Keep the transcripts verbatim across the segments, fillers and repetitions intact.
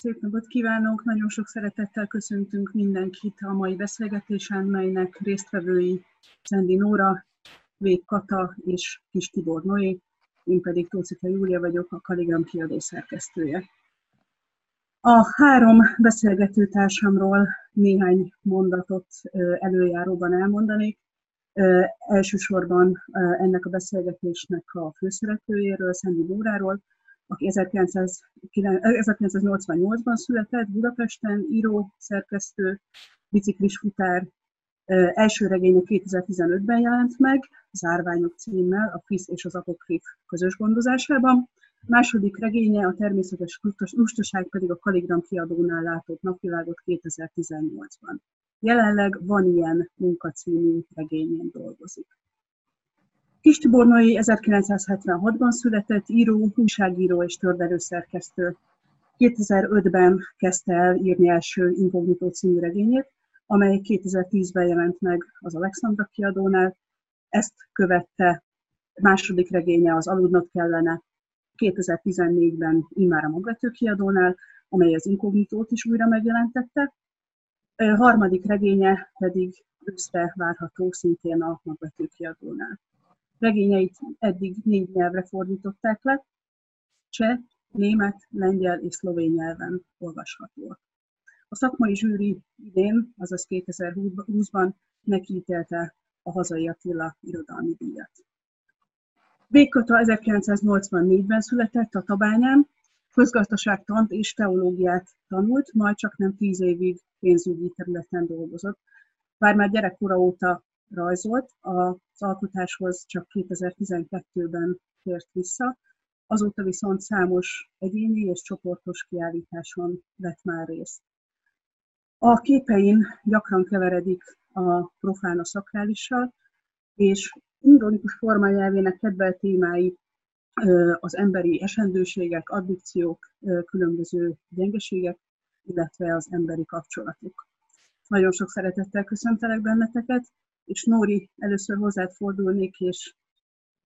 Szép napot kívánok! Nagyon sok szeretettel köszöntünk mindenkit a mai beszélgetésen, melynek résztvevői Szendi Nóra, Vég Kata és Kis Tibor Noé, én pedig Tócika Júlia vagyok, a Kaligram kiadó szerkesztője. A három beszélgetőtársamról néhány mondatot előjáróban elmondanék. Elsősorban ennek a beszélgetésnek a főszereplőjéről, Szendi Nóráról, aki ezerkilencszáznyolcvannyolcban született, Budapesten, író, szerkesztő, biciklisfutár. Első regénye kétezer-tizenötben jelent meg, az Árványok címmel, a Krisz és az Apokrév közös gondozásában. Második regénye, a természetes lustaság pedig a Kaligram kiadónál látott napvilágot kétezer-tizennyolcban. Jelenleg Van ilyen munkacímű regényén dolgozik. Kis Tibor Noé ezerkilencszázhetvenhatban született, író, újságíró és tördelőszerkesztő. kétezer-ötben kezdte el írni első Inkognitó című regényét, amely kétezer-tízben jelent meg az Alexandra kiadónál. Ezt követte második regénye, az Aludnak kellene, kétezer-tizennégyben immár a Magvető kiadónál, amely az Inkognitót is újra megjelentette. A harmadik regénye pedig őszre várható, szintén a Magvető kiadónál. Regényeit eddig négy nyelvre fordították le, cseh, német, lengyel és szlovén nyelven olvashatóak. A szakmai zsűri idén, azaz kétezer-húszban nekiítélte a hazai Attila irodalmi díjat. Vég Kata ezerkilencszáznyolcvannégyben született a Tabányán, közgazdaságtant és teológiát tanult, majd csak nem tíz évig pénzügyi területen dolgozott. Bár már gyerekkora óta rajzolt, az alkotáshoz csak kétezer-tizenkettőben tért vissza, azóta viszont számos egyéni és csoportos kiállításon vett már részt. A képein gyakran keveredik a profán a szakrálissal, és ironikus formájávének kedvelt témái az emberi esendőségek, addikciók, különböző gyengeségek, illetve az emberi kapcsolatok. Nagyon sok szeretettel köszöntelek benneteket, és Nóri, először hozzád fordulnék, és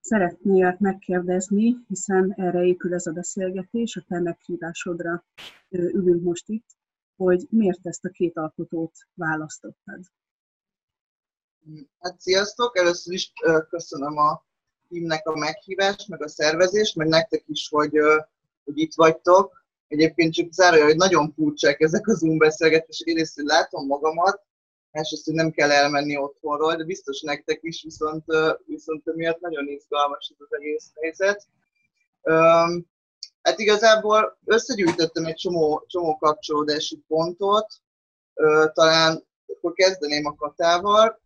szeretnél megkérdezni, hiszen erre épül ez a beszélgetés, a te meghívásodra ülünk most itt, hogy miért ezt a két alkotót választottad. Hát sziasztok! Először is köszönöm a teamnek a meghívást, meg a szervezést, meg nektek is, hogy, hogy itt vagytok. Egyébként csak zárója, hogy nagyon furcsák ezek a Zoom beszélgetések. Egyrészt, hogy látom magamat, másrészt, hogy nem kell elmenni otthonról, de biztos nektek is, viszont, viszont emiatt nagyon izgalmas ez az egész helyzet. Hát igazából összegyűjtöttem egy csomó, csomó kapcsolódási pontot, talán akkor kezdeném a Katával.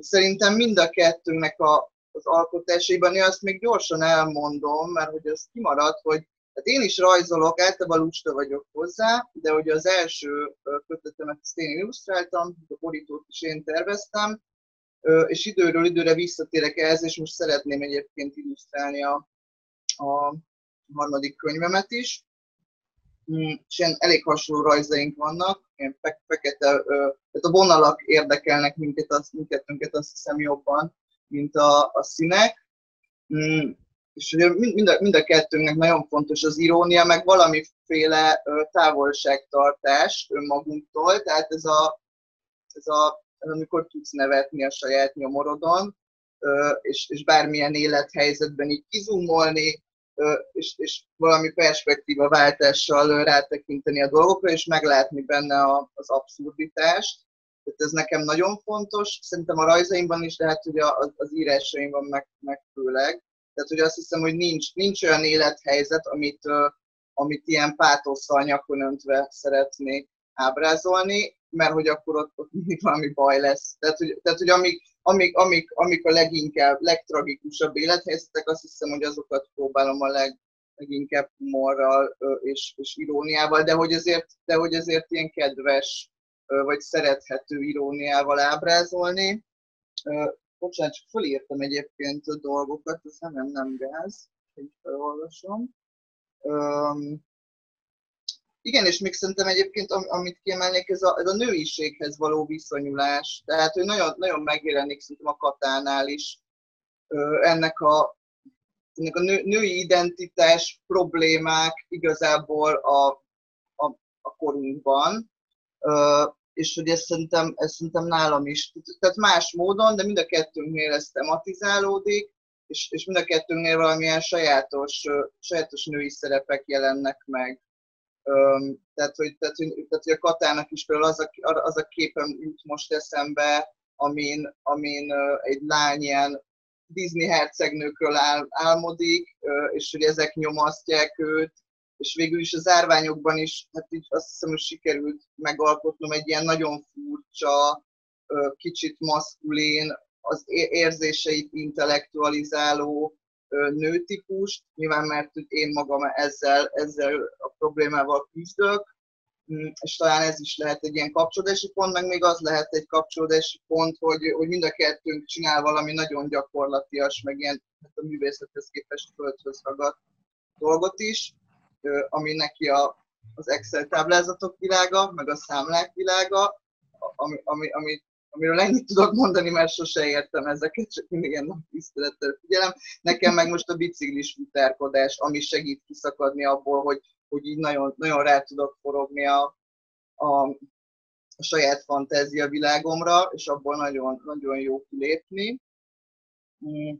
Szerintem mind a kettőnek a, az alkotásaiban, én azt még gyorsan elmondom, mert hogy ez kimaradt, hogy hát én is rajzolok, általában lusta vagyok hozzá, de hogy az első kötetemet ezt én illusztráltam, a borítót is én terveztem, és időről időre visszatérek ehhez, és most szeretném egyébként illusztrálni a, a harmadik könyvemet is. És ilyen elég hasonló rajzaink vannak, ilyen fe fekete, tehát a vonalak érdekelnek minket, azt, minket azt hiszem jobban, mint a, a színek. És mind a, mind a kettőnknek nagyon fontos az irónia, meg valamiféle távolságtartás önmagunktól, tehát ez a, ez a amikor tudsz nevetni a saját nyomorodon, és, és bármilyen élethelyzetben így kizumolni, És, és valami perspektívaváltással rátekinteni a dolgokra, és meglátni benne a, az abszurditást. Tehát ez nekem nagyon fontos, szerintem a rajzaimban is, de hát ugye az, az írásaimban meg, meg főleg. Tehát ugye azt hiszem, hogy nincs, nincs olyan élethelyzet, amit, amit ilyen pátosszal nyakon öntve szeretnék ábrázolni, mert hogy akkor ott, ott mindig valami baj lesz. Tehát, hogy, tehát, hogy amik, amik, amik, amik a leginkább, legtragikusabb élethelyzetek, azt hiszem, hogy azokat próbálom a leg, leginkább humorral és, és iróniával, de hogy, ezért, de hogy ezért ilyen kedves vagy szerethető iróniával ábrázolni. Bocsánat, csak fölírtam egyébként a dolgokat, ez nem, nem gáz, hogy felolvasom. Igen, és még szerintem egyébként, amit kiemelnék, ez a, ez a nőiséghez való viszonyulás. Tehát, hogy nagyon, nagyon megjelenik szerintem a Katánál is ennek a, ennek a nő, női identitás problémák igazából a korunkban, és hogy ezt szerintem, ezt szerintem nálam is, tehát más módon, de mind a kettőnknél ez tematizálódik, és, és mind a kettőnknél valamilyen sajátos, sajátos női szerepek jelennek meg. Tehát, hogy, tehát, hogy, tehát, hogy a Katának is például az a, az a képem jut most eszembe, amin, amin egy lány ilyen Disney hercegnőkről ál, álmodik, és hogy ezek nyomasztják őt, és végül is az Árványokban is, hát így azt hiszem, hogy sikerült megalkotnom egy ilyen nagyon furcsa, kicsit maszkulén, az érzéseit intellektualizáló nőtípust, nyilván mert én magam ezzel, ezzel a problémával küzdök, és talán ez is lehet egy ilyen kapcsolódási pont, meg még az lehet egy kapcsolódási pont, hogy, hogy mind a kettőnk csinál valami nagyon gyakorlatias, meg ilyen hát a művészethez képest földhöz ragadt dolgot is, ami neki a, az Excel táblázatok világa, meg a számlák világa, ami, ami, ami amiről ennyit tudok mondani, mert sose értem ezeket, csak mindig ilyen nagy tisztelettel figyelem. Nekem meg most a biciklis futárkodás, ami segít kiszakadni abból, hogy, hogy így nagyon, nagyon rá tudok forogni a, a, a saját fantázia világomra, és abból nagyon, nagyon jó kilépni. Mm.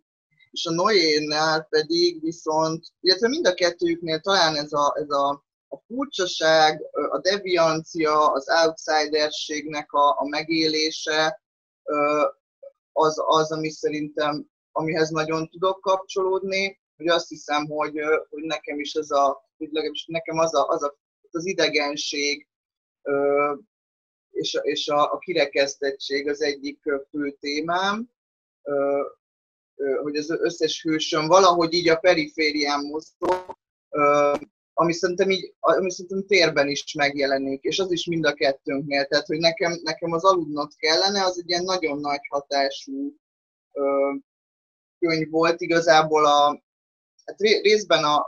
És a Noénál pedig viszont, illetve mind a kettőjüknél talán ez a, ez a A furcsaság, a deviancia, az outsiderségnek a, a megélése az, az, ami szerintem, amihez nagyon tudok kapcsolódni, hogy azt hiszem, hogy, hogy nekem is ez a, nekem az, a, az, a, az idegenség és, és a, a kirekesztettség az egyik fő témám, hogy az összes hősöm valahogy így a periférián mozog, ami szerintem, így, ami szerintem térben is megjelenik, és az is mind a kettőnknél. Tehát, hogy nekem, nekem az Aludnod kellene, az egy ilyen nagyon nagy hatású ö, könyv volt. Igazából a, hát részben a,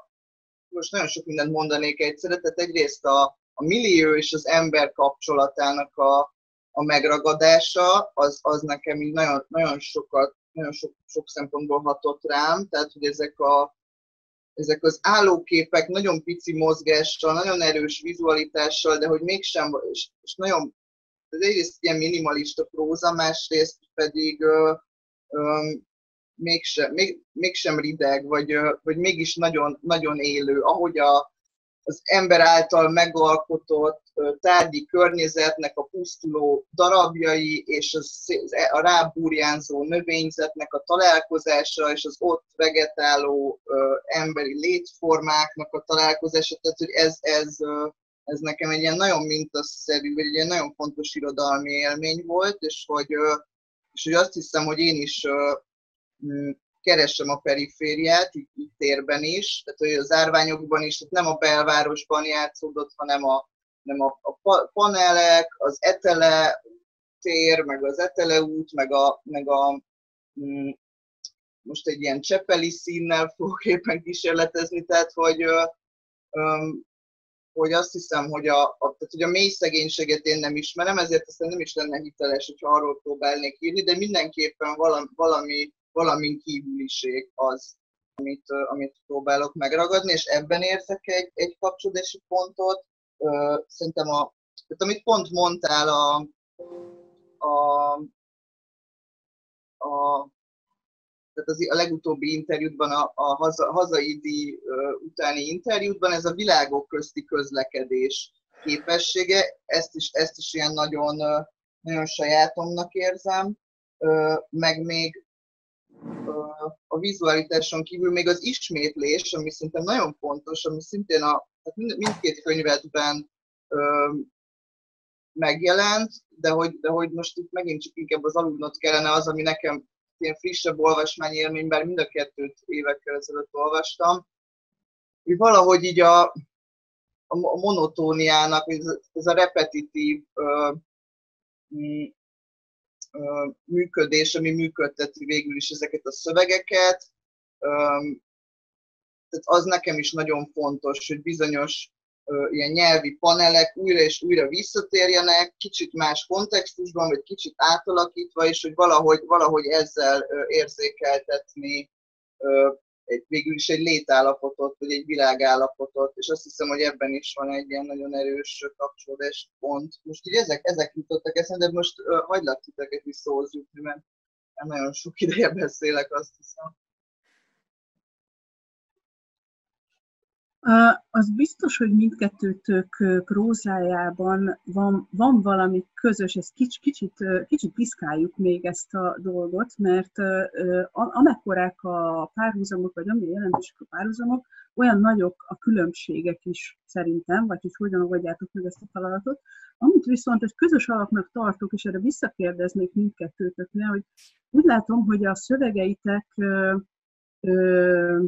most nagyon sok mindent mondanék egyszerre, tehát egyrészt a, a millió és az ember kapcsolatának a, a megragadása, az, az nekem így nagyon, nagyon sokat, nagyon sok, sok szempontból hatott rám, tehát, hogy ezek a Ezek az állóképek nagyon pici mozgással, nagyon erős vizualitással, de hogy mégsem, és, és nagyon, ez egyrészt ilyen minimalista próza, másrészt pedig ö, ö, mégsem, még, mégsem rideg, vagy, ö, vagy mégis nagyon, nagyon élő, ahogy a, az ember által megalkotott ö, tárgyi környezetnek a pusztuló darabjai, és az, a rábúrjánzó növényzetnek a találkozása, és az ott vegetáló ö, emberi létformáknak a találkozása, tehát hogy ez, ez, ö, ez nekem egy ilyen nagyon mintaszerű, vagy egy ilyen nagyon fontos irodalmi élmény volt, és hogy, ö, és hogy azt hiszem, hogy én is ö, m- keresem a perifériát, itt, itt térben is, tehát hogy az Árványokban is, tehát nem a belvárosban játszódott, hanem a, nem a, a panelek, az Etele tér, meg az Etele út, meg a, meg a mm, most egy ilyen csepeli színnel fogok éppen kísérletezni, tehát hogy, ö, ö, hogy azt hiszem, hogy a, a, tehát, hogy a mély szegénységet én nem ismerem, ezért aztán nem is lenne hiteles, hogyha arról próbálnék írni, de mindenképpen valami, valami valamin kívüliség az, amit, amit próbálok megragadni, és ebben érzek egy, egy kapcsolódási pontot. Szerintem, a, tehát amit pont mondtál a, a, a, tehát az, a legutóbbi interjútban, a, a haza, hazaidi utáni interjútban, ez a világok közti közlekedés képessége, ezt is, ezt is ilyen nagyon, nagyon sajátomnak érzem, meg még a vizualitáson kívül még az ismétlés, ami szerintem nagyon fontos, ami szintén a, mindkét könyvedben ö, megjelent, de hogy, de hogy most itt megint csak inkább az Aludnod kellene az, ami nekem ilyen frissebb olvasmányélmény, bár mind a kettőt évekkel ezelőtt olvastam, hogy valahogy így a, a monotóniának, ez, ez a repetitív ö, m- működés, ami működteti végül is ezeket a szövegeket. Tehát az nekem is nagyon fontos, hogy bizonyos ilyen nyelvi panelek újra és újra visszatérjenek, kicsit más kontextusban, vagy kicsit átalakítva, és hogy valahogy, valahogy ezzel érzékeltetni egy, végül is egy létállapotot, vagy egy világállapotot, és azt hiszem, hogy ebben is van egy ilyen nagyon erős kapcsolódás pont. Most így ezek, ezek jutottak eszembe, de most uh, hagylak titeket is szóhoz jutni, mert nem nagyon sok ideje beszélek, azt hiszem. Az biztos, hogy mindkettőtök prózájában van, van valami közös, ez kicsit, kicsit, kicsit piszkáljuk még ezt a dolgot, mert amekkorák a párhuzamok, vagy amilyen jelentősek a párhuzamok, olyan nagyok a különbségek is szerintem, vagy hogy hogyan oldjátok meg ezt a feladatot. Amit viszont egy közös alapnak tartok, és erre visszakérdeznék mindkettőtöknél, hogy úgy látom, hogy a szövegeitek... Ö,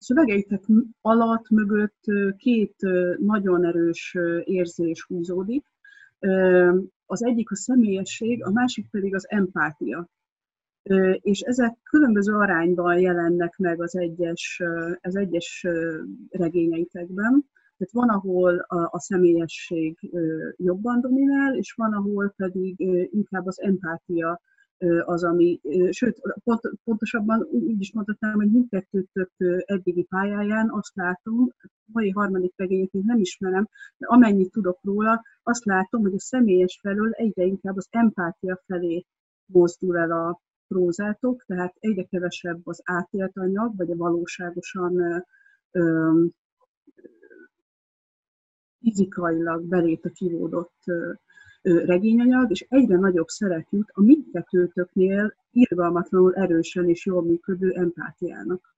Szövegeitek alatt, mögött két nagyon erős érzés húzódik. Az egyik a személyesség, a másik pedig az empátia. És ezek különböző arányban jelennek meg az egyes, az egyes regényeitekben. Tehát van, ahol a, a személyesség jobban dominál, és van, ahol pedig inkább az empátia az, ami, sőt, pont, pontosabban úgy is mondhatnám, hogy mindkettőtök eddigi pályáján azt látom, mai harmadik regényét még nem ismerem, de amennyit tudok róla, azt látom, hogy a személyes felől egyre inkább az empátia felé mozdul el a prózátok, tehát egyre kevesebb az átélt anyag, vagy a valóságosan öm, fizikailag belétek kivódott regényanyag, és egyre nagyobb szeret jut a mindkettőtöknél irgalmatlanul erősen és jól működő empátiának.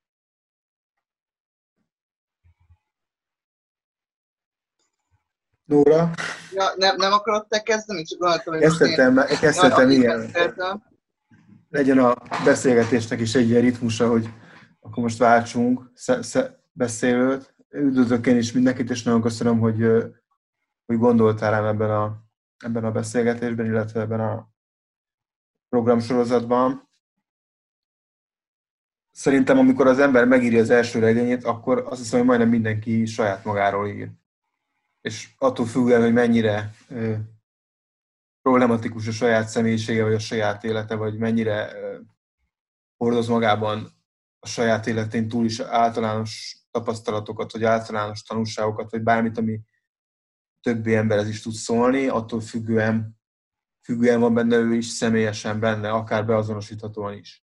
Nóra? Ja, nem, nem akarod te kezdeni? Csak gondoltam, hogy kezdtem, én... Kezdtem, igen. Legyen a beszélgetésnek is egy ilyen ritmusa, hogy akkor most váltsunk beszélőt. Üdvözlök én is mindenkit, és nagyon köszönöm, hogy, hogy gondoltál rám ebben a ebben a beszélgetésben, illetve ebben a programsorozatban. Szerintem, amikor az ember megírja az első regényét, akkor azt hiszem, hogy majdnem mindenki saját magáról ír. És attól függően, hogy mennyire ö, problematikus a saját személyisége, vagy a saját élete, vagy mennyire ö, hordoz magában a saját életén túl is általános tapasztalatokat, vagy általános tanulságokat, vagy bármit, ami többi emberhez is tud szólni, attól függően, függően van benne ő is, személyesen benne, akár beazonosíthatóan is.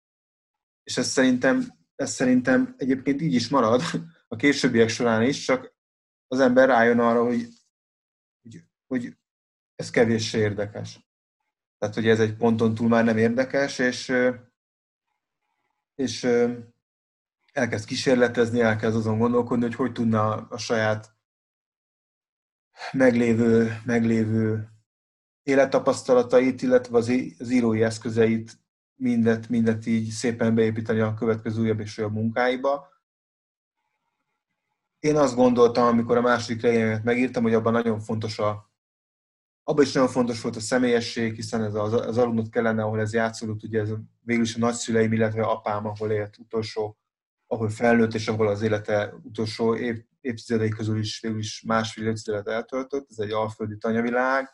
És ez szerintem, ez szerintem egyébként így is marad a későbbiek során is, csak az ember rájön arra, hogy, hogy, hogy ez kevéssé érdekes. Tehát, hogy ez egy ponton túl már nem érdekes, és, és elkezd kísérletezni, elkezd azon gondolkodni, hogy hogy tudna a saját meglévő, meglévő élettapasztalatait, illetve az írói eszközeit, mindet, mindet így szépen beépíteni a következő újabb és újabb munkáiba. Én azt gondoltam, amikor a második regényemet megírtam, hogy abban nagyon fontos a, abban is nagyon fontos volt a személyesség, hiszen ez az, az aludnot kellene, ahol ez játszódott, ugye ez végül is a nagyszüleim, illetve apám, ahol élt utolsó, ahol felnőtt, és ahol az élete utolsó év, évtizedei közül is végül is másfél évtizedet eltöltött, ez egy alföldi tanyavilág.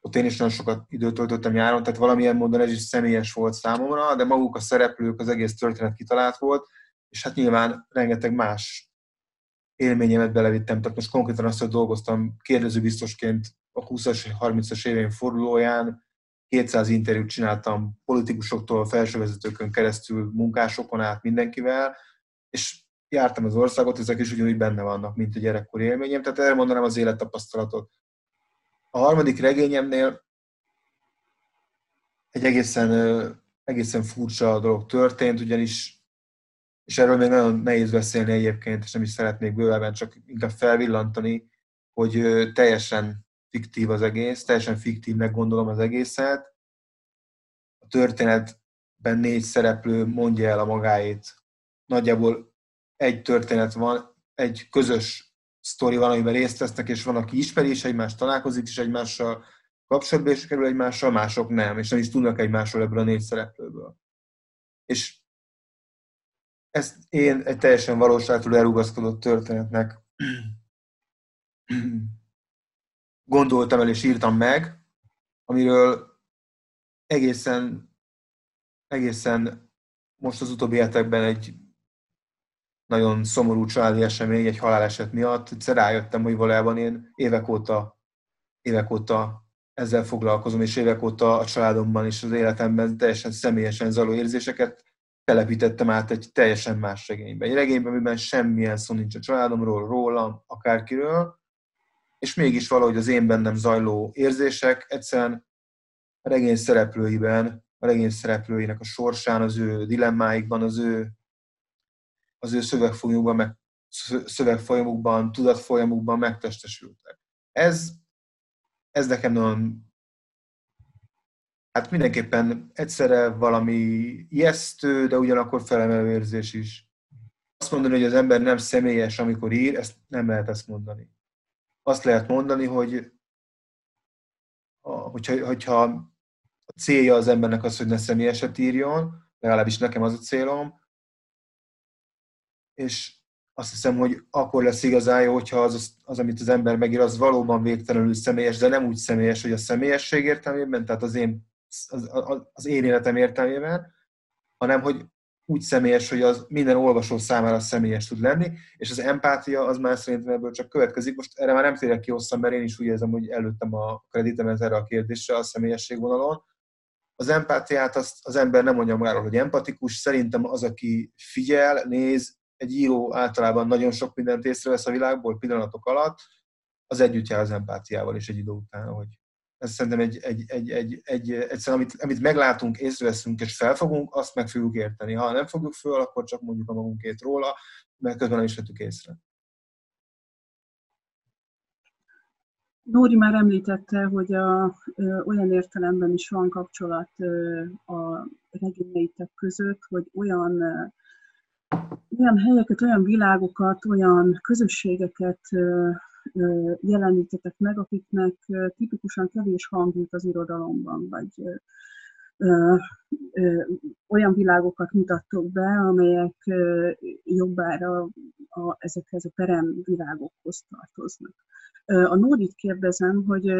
Ott én is nagyon sokat időt töltöttem nyáron, tehát valamilyen módon ez is személyes volt számomra, de maguk a szereplők, az egész történet kitalált volt, és hát nyilván rengeteg más élményemet belevittem. Tehát most konkrétan azt, hogy dolgoztam kérdezőbiztosként a húszas, harmincas éveim fordulóján, kétszáz interjút csináltam politikusoktól, felsővezetőkön keresztül, munkásokon át, mindenkivel, és jártam az országot, ezek is ugyanúgy benne vannak, mint a gyerekkori élményem, tehát erre mondanám az élettapasztalatot. A harmadik regényemnél egy egészen, egészen furcsa dolog történt, ugyanis, és erről még nagyon nehéz beszélni egyébként, és nem is szeretnék bővebben, csak inkább felvillantani, hogy teljesen fiktív az egész, teljesen fiktívnek gondolom az egészet. A történetben négy szereplő mondja el a magáét. Nagyjából egy történet van, egy közös sztori van, amiben részt vesznek, és van, aki ismeri is egymást, találkozik is egymással, kapcsolatba is kerül egymással, mások nem, és nem is tudnak egymásról ebből a négy szereplőből. És ezt én egy teljesen valóságtól elrugaszkodott történetnek gondoltam el, és írtam meg, amiről egészen, egészen most az utóbbi hetekben egy nagyon szomorú családi esemény egy haláleset miatt. Egyszer rájöttem, hogy valójában én évek óta, évek óta ezzel foglalkozom, és évek óta a családomban és az életemben teljesen személyesen zajló érzéseket telepítettem át egy teljesen más regénybe. Egy regényben, amiben semmilyen szó nincs a családomról, rólam, akárkiről, és mégis valahogy az én bennem zajló érzések egyszerűen a regény szereplőiben, a regény szereplőinek a sorsán, az ő dilemmáikban, az ő, az ő szövegfolyamukban, meg, szövegfolyamukban, tudatfolyamukban megtestesültek. Ez, ez nekem nagyon, hát mindenképpen egyszerre valami ijesztő, de ugyanakkor felemelő érzés is. Azt mondani, hogy az ember nem személyes, amikor ír, ezt nem lehet ezt mondani. Azt lehet mondani, hogy a, hogyha, hogyha a célja az embernek az, hogy ne személyeset írjon, legalábbis nekem az a célom, és azt hiszem, hogy akkor lesz igazán jó, hogyha az, az, amit az ember megír, az valóban végtelenül személyes, de nem úgy személyes, hogy a személyesség értelmében, tehát az én, az, az én életem értelmében, hanem hogy úgy személyes, hogy az minden olvasó számára személyes tud lenni, és az empátia az már szerintem ebből csak következik. Most erre már nem térek ki hosszan, mert én is úgy érzem, hogy előttem a kreditem erre a kérdésre a személyesség vonalon. Az empátiát azt az ember nem mondja magáról, hogy empatikus. Szerintem az, aki figyel, néz, egy író általában nagyon sok mindent észrevesz a világból pillanatok alatt, az együtt jár az empátiával és egy idő után, hogy ez szerintem egy, egy, egy, egy, egy, egyszerűen, amit, amit meglátunk, észreveszünk és felfogunk, azt meg fogjuk érteni. Ha nem fogjuk föl, akkor csak mondjuk a magunkét róla, mert közben nem is vettük észre. Nóri már említette, hogy a, ö, olyan értelemben is van kapcsolat ö, a regényeitek között, hogy olyan ö, olyan helyeket, olyan világokat, olyan közösségeket jelenítetek meg, akiknek tipikusan kevés hang jut az irodalomban, vagy olyan világokat mutattok be, amelyek jobbára a, ezekhez a peremvilágokhoz tartoznak. A Nórit kérdezem, hogy,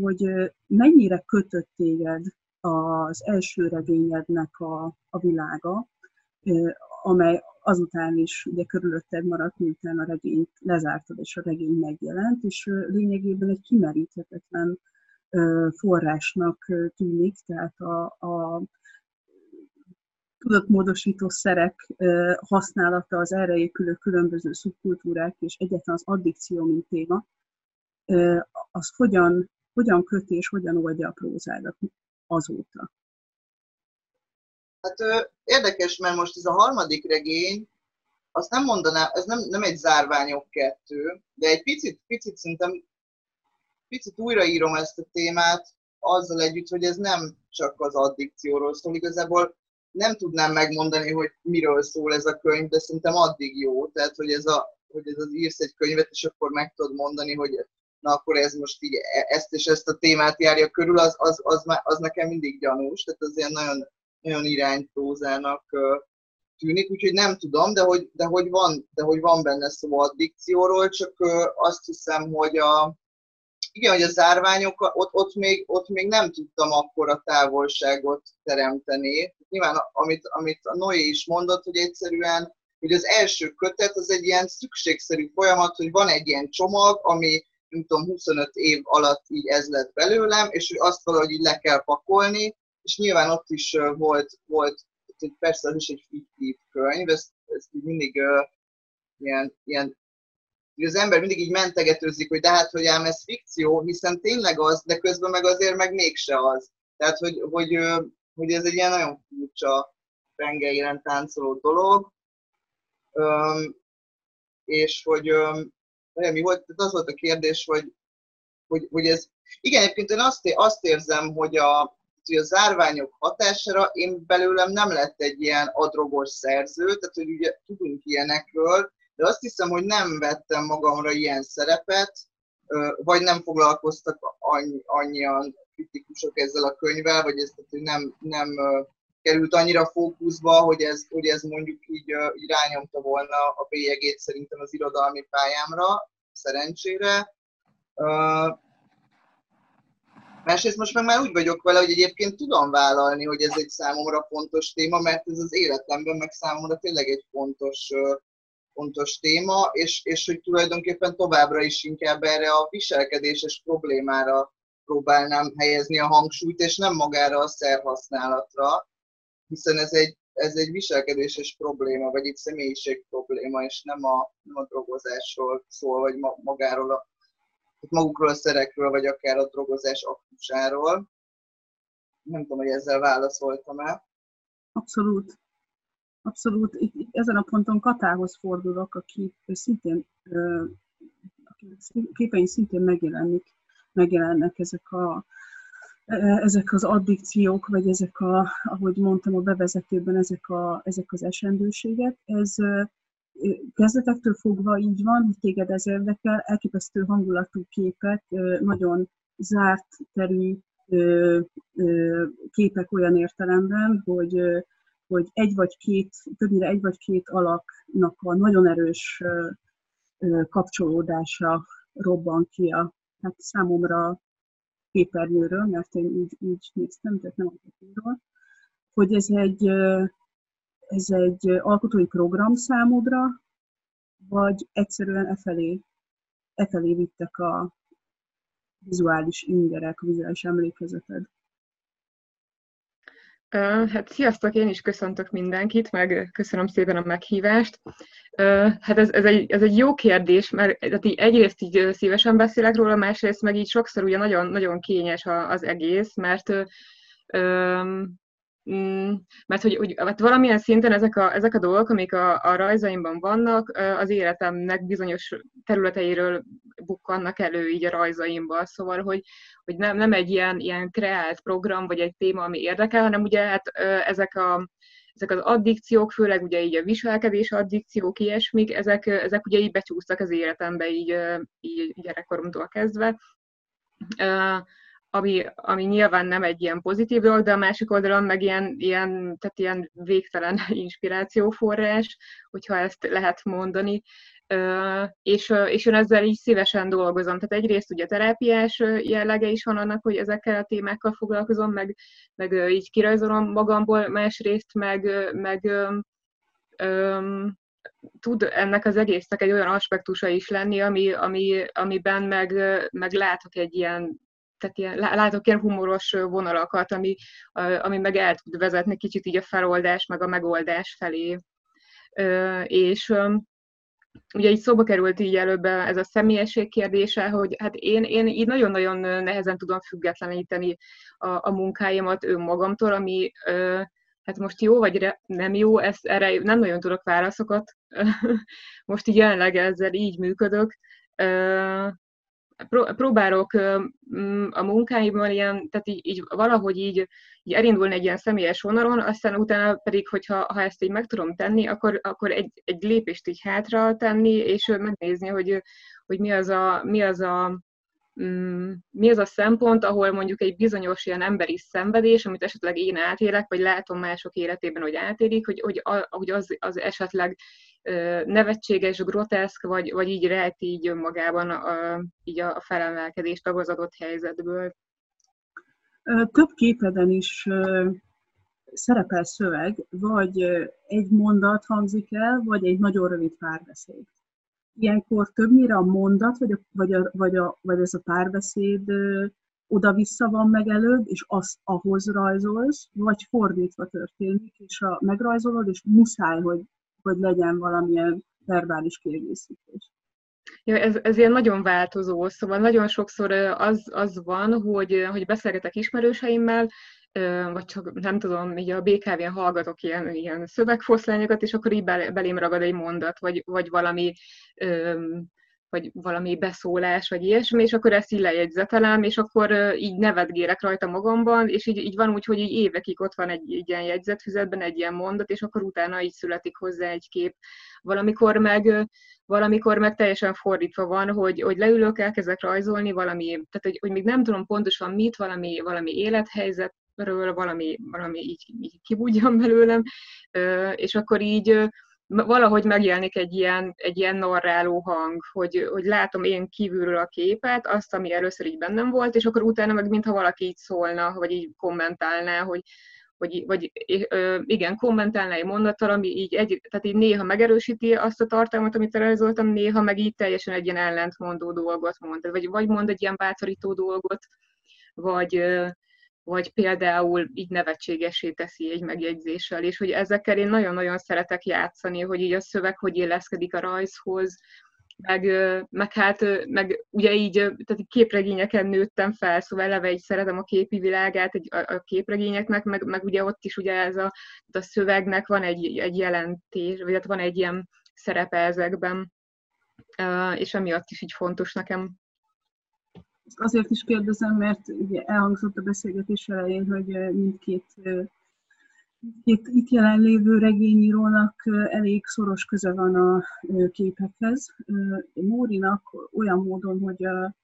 hogy mennyire kötött téged az első regényednek a, a világa, amely azután is ugye körülötted maradt, miután a regényt lezártad, és a regény megjelent, és lényegében egy kimeríthetetlen forrásnak tűnik, tehát a, a tudatmódosító szerek használata, az erre épülő különböző szubkultúrák, és egyetlen az addikció, mint téma, az hogyan, hogyan köt és hogyan oldja a prózádat azóta? Hát érdekes, mert most ez a harmadik regény, azt nem mondanám, ez nem, nem egy Zárványok kettő, de egy picit, picit szerintem, picit újraírom ezt a témát azzal együtt, hogy ez nem csak az addikcióról szól. Igazából nem tudnám megmondani, hogy miről szól ez a könyv, de szerintem addig jó. Tehát, hogy ez, a, hogy ez az írsz egy könyvet, és akkor meg tudod mondani, hogy na akkor ez most így ezt és ezt a témát járja körül, az, az, az, az, az nekem mindig gyanús, tehát az ilyen nagyon... olyan irányprózának tűnik, úgyhogy nem tudom, de hogy, de hogy, van, de hogy van benne szó addikcióról, csak azt hiszem, hogy a, igen, hogy a Zárványok, ott, ott, még, ott még nem tudtam akkora távolságot teremteni. Nyilván, amit, amit a Noé is mondott, hogy egyszerűen, hogy az első kötet az egy ilyen szükségszerű folyamat, hogy van egy ilyen csomag, ami nem tudom, huszonöt év alatt így ez lett belőlem, és hogy azt valahogy így le kell pakolni, és nyilván ott is volt, volt persze az is egy fiktív könyv, ezt, ezt így mindig uh, ilyen, ilyen, az ember mindig így mentegetőzik, hogy de hát, hogy ám ez fikció, hiszen tényleg az, de közben meg azért meg mégse az. Tehát, hogy, hogy, uh, hogy ez egy ilyen nagyon furcsa, pengeiren táncoló dolog, um, és hogy um, mi volt, az volt a kérdés, hogy, hogy, hogy ez, igen, egyébként én azt, azt érzem, hogy a hogy a Zárványok hatására én belőlem nem lett egy ilyen adrogos szerző, tehát hogy ugye tudunk ilyenekről, de azt hiszem, hogy nem vettem magamra ilyen szerepet, vagy nem foglalkoztak annyi, annyian kritikusok ezzel a könyvvel, vagy ez tehát, hogy nem, nem került annyira fókuszba, hogy ez, hogy ez mondjuk így irányomta volna a bélyegét szerintem az irodalmi pályámra, szerencsére. Másrészt most meg már úgy vagyok vele, hogy egyébként tudom vállalni, hogy ez egy számomra fontos téma, mert ez az életemben meg számomra tényleg egy fontos fontos téma, és, és hogy tulajdonképpen továbbra is inkább erre a viselkedéses problémára próbálnám helyezni a hangsúlyt, és nem magára a szerhasználatra, hiszen ez egy, ez egy viselkedéses probléma, vagy egy személyiség probléma, és nem a, nem a drogozásról szól, vagy magáról a, magukról a szerekről, vagy akár a drogozás aktusáról. Nem tudom, hogy ezzel válaszoltam-e. Abszolút. Abszolút. Itt, ezen a ponton Katához fordulok, aki szintén, aki képein szintén megjelenik, megjelennek ezek, a, ezek az addikciók, vagy ezek a, ahogy mondtam a bevezetőben, ezek, a, ezek az esendőségek. Ez kezdetektől fogva így van, hogy téged ez érdekel, elképesztő hangulatú képek, nagyon zárt terű képek olyan értelemben, hogy, hogy egy vagy két, többnyire egy vagy két alaknak van nagyon erős kapcsolódása robban ki a, hát számomra képernyőről, mert én úgy, úgy néztem, tehát nem a képernyőről, hogy ez egy, ez egy alkotói program számodra, vagy egyszerűen e felé, e felé vittek a vizuális ingerek, a vizuális emlékezeted? Hát sziasztok, én is köszöntök mindenkit, meg köszönöm szépen a meghívást. Hát ez, ez, egy, ez egy jó kérdés, mert egyrészt így szívesen beszélek róla, másrészt meg így sokszor ugye nagyon, nagyon kényes az egész, mert, mert hogy, hogy hát valamilyen szinten ezek a, ezek a dolgok, amik a, a rajzaimban vannak, az életemnek bizonyos területeiről bukkannak elő így a rajzaimban, szóval, hogy, hogy nem, nem egy ilyen, ilyen kreált program, vagy egy téma, ami érdekel, hanem ugye hát ezek, a, ezek az addikciók, főleg ugye így a viselkedés addikciók, ilyesmik, ezek, ezek ugye így becsúsztak az életembe így, így gyerekkoromtól kezdve, ami, ami nyilván nem egy ilyen pozitív dolog, de a másik oldalon meg ilyen, ilyen, tehát ilyen végtelen inspirációforrás, hogyha ezt lehet mondani. Uh, és, és én ezzel így szívesen dolgozom. Tehát egyrészt ugye terápiás jellege is van annak, hogy ezekkel a témákkal foglalkozom, meg, meg így kirajzolom magamból, másrészt meg, meg um, tud ennek az egésznek egy olyan aspektusa is lenni, ami, ami, amiben meg, meg látok egy ilyen, tehát ilyen, látok ilyen humoros vonalakat, ami, ami meg el tud vezetni kicsit így a feloldás, meg a megoldás felé. Uh, és ugye így szóba került így előbb ez a személyesség kérdése, hogy hát én, én így nagyon-nagyon nehezen tudom függetleníteni a, a munkáimat önmagamtól, ami ö, hát most jó vagy re, nem jó, ezt, erre nem nagyon tudok válaszokat. Most így jelenleg ezzel így működök. Ö, próbálok a munkáimban ilyen, tehát így, így valahogy így, így elindulni egy ilyen személyes vonalon, aztán utána pedig, hogyha ha ezt így meg tudom tenni, akkor, akkor egy, egy lépést így hátra tenni, és megnézni, hogy, hogy mi az a, mi az a mi az a szempont, ahol mondjuk egy bizonyos ilyen emberi szenvedés, amit esetleg én átélek, vagy látom mások életében, hogy átélik, hogy, hogy, a, hogy az, az esetleg nevetséges, groteszk, vagy, vagy így rejti így önmagában a, így a felemelkedést az adott helyzetből. Több képeden is szerepel szöveg, vagy egy mondat hangzik el, vagy egy nagyon rövid párbeszéd. Ilyenkor többnyire a mondat, vagy, a, vagy, a, vagy, a, vagy ez a párbeszéd oda-vissza van meg előbb, és azt ahhoz rajzolsz, vagy fordítva történik, és a, megrajzolod, és muszáj, hogy, hogy legyen valamilyen verbális kiegészítés. Ja, ez, ez ilyen nagyon változó, szóval nagyon sokszor az, az van, hogy, hogy beszélgetek ismerőseimmel, vagy csak nem tudom, így a bé ká vén hallgatok ilyen, ilyen szövegfoszlányokat, és akkor így belém ragad egy mondat, vagy, vagy, valami, vagy valami beszólás, vagy ilyesmi, és akkor ezt így lejegyzetelem, és akkor így nevetgélek rajta magamban, és így, így van úgy, hogy így évekig ott van egy, egy ilyen jegyzetfüzetben egy ilyen mondat, és akkor utána így születik hozzá egy kép. Valamikor meg, valamikor meg teljesen fordítva van, hogy, hogy leülök, elkezdek rajzolni valami, tehát hogy, hogy még nem tudom pontosan mit, valami, valami élethelyzet, Ről, valami, valami így, így kibújjon belőlem, és akkor így valahogy megjelenik egy ilyen, egy ilyen narráló hang, hogy, hogy látom én kívülről a képet, azt, ami először így bennem volt, és akkor utána meg mintha valaki így szólna, vagy így kommentálná, hogy, vagy, vagy igen, kommentálná egy mondattal, ami így, egy, tehát így néha megerősíti azt a tartalmat, amit rajzoltam, néha meg így teljesen egy ilyen ellentmondó dolgot mond. Vagy, vagy mond egy ilyen bátorító dolgot, vagy, vagy például így nevetségesé teszi egy megjegyzéssel, és hogy ezekkel én nagyon-nagyon szeretek játszani, hogy így a szöveg hogy illeszkedik a rajzhoz, meg, meg hát, meg ugye így, tehát képregényeken nőttem fel, szóval eleve így szeretem a képi világát egy, a, a képregényeknek, meg, meg ugye ott is ugye ez a, a szövegnek van egy, egy jelentés, vagy hát van egy ilyen szerepe ezekben, és emiatt is így fontos nekem. Ezt azért is kérdezem, mert ugye elhangzott a beszélgetés elején, hogy mindkét Itt, itt jelenlévő regényírónak elég szoros köze van a képekhez. Nórinak olyan módon, hogy a,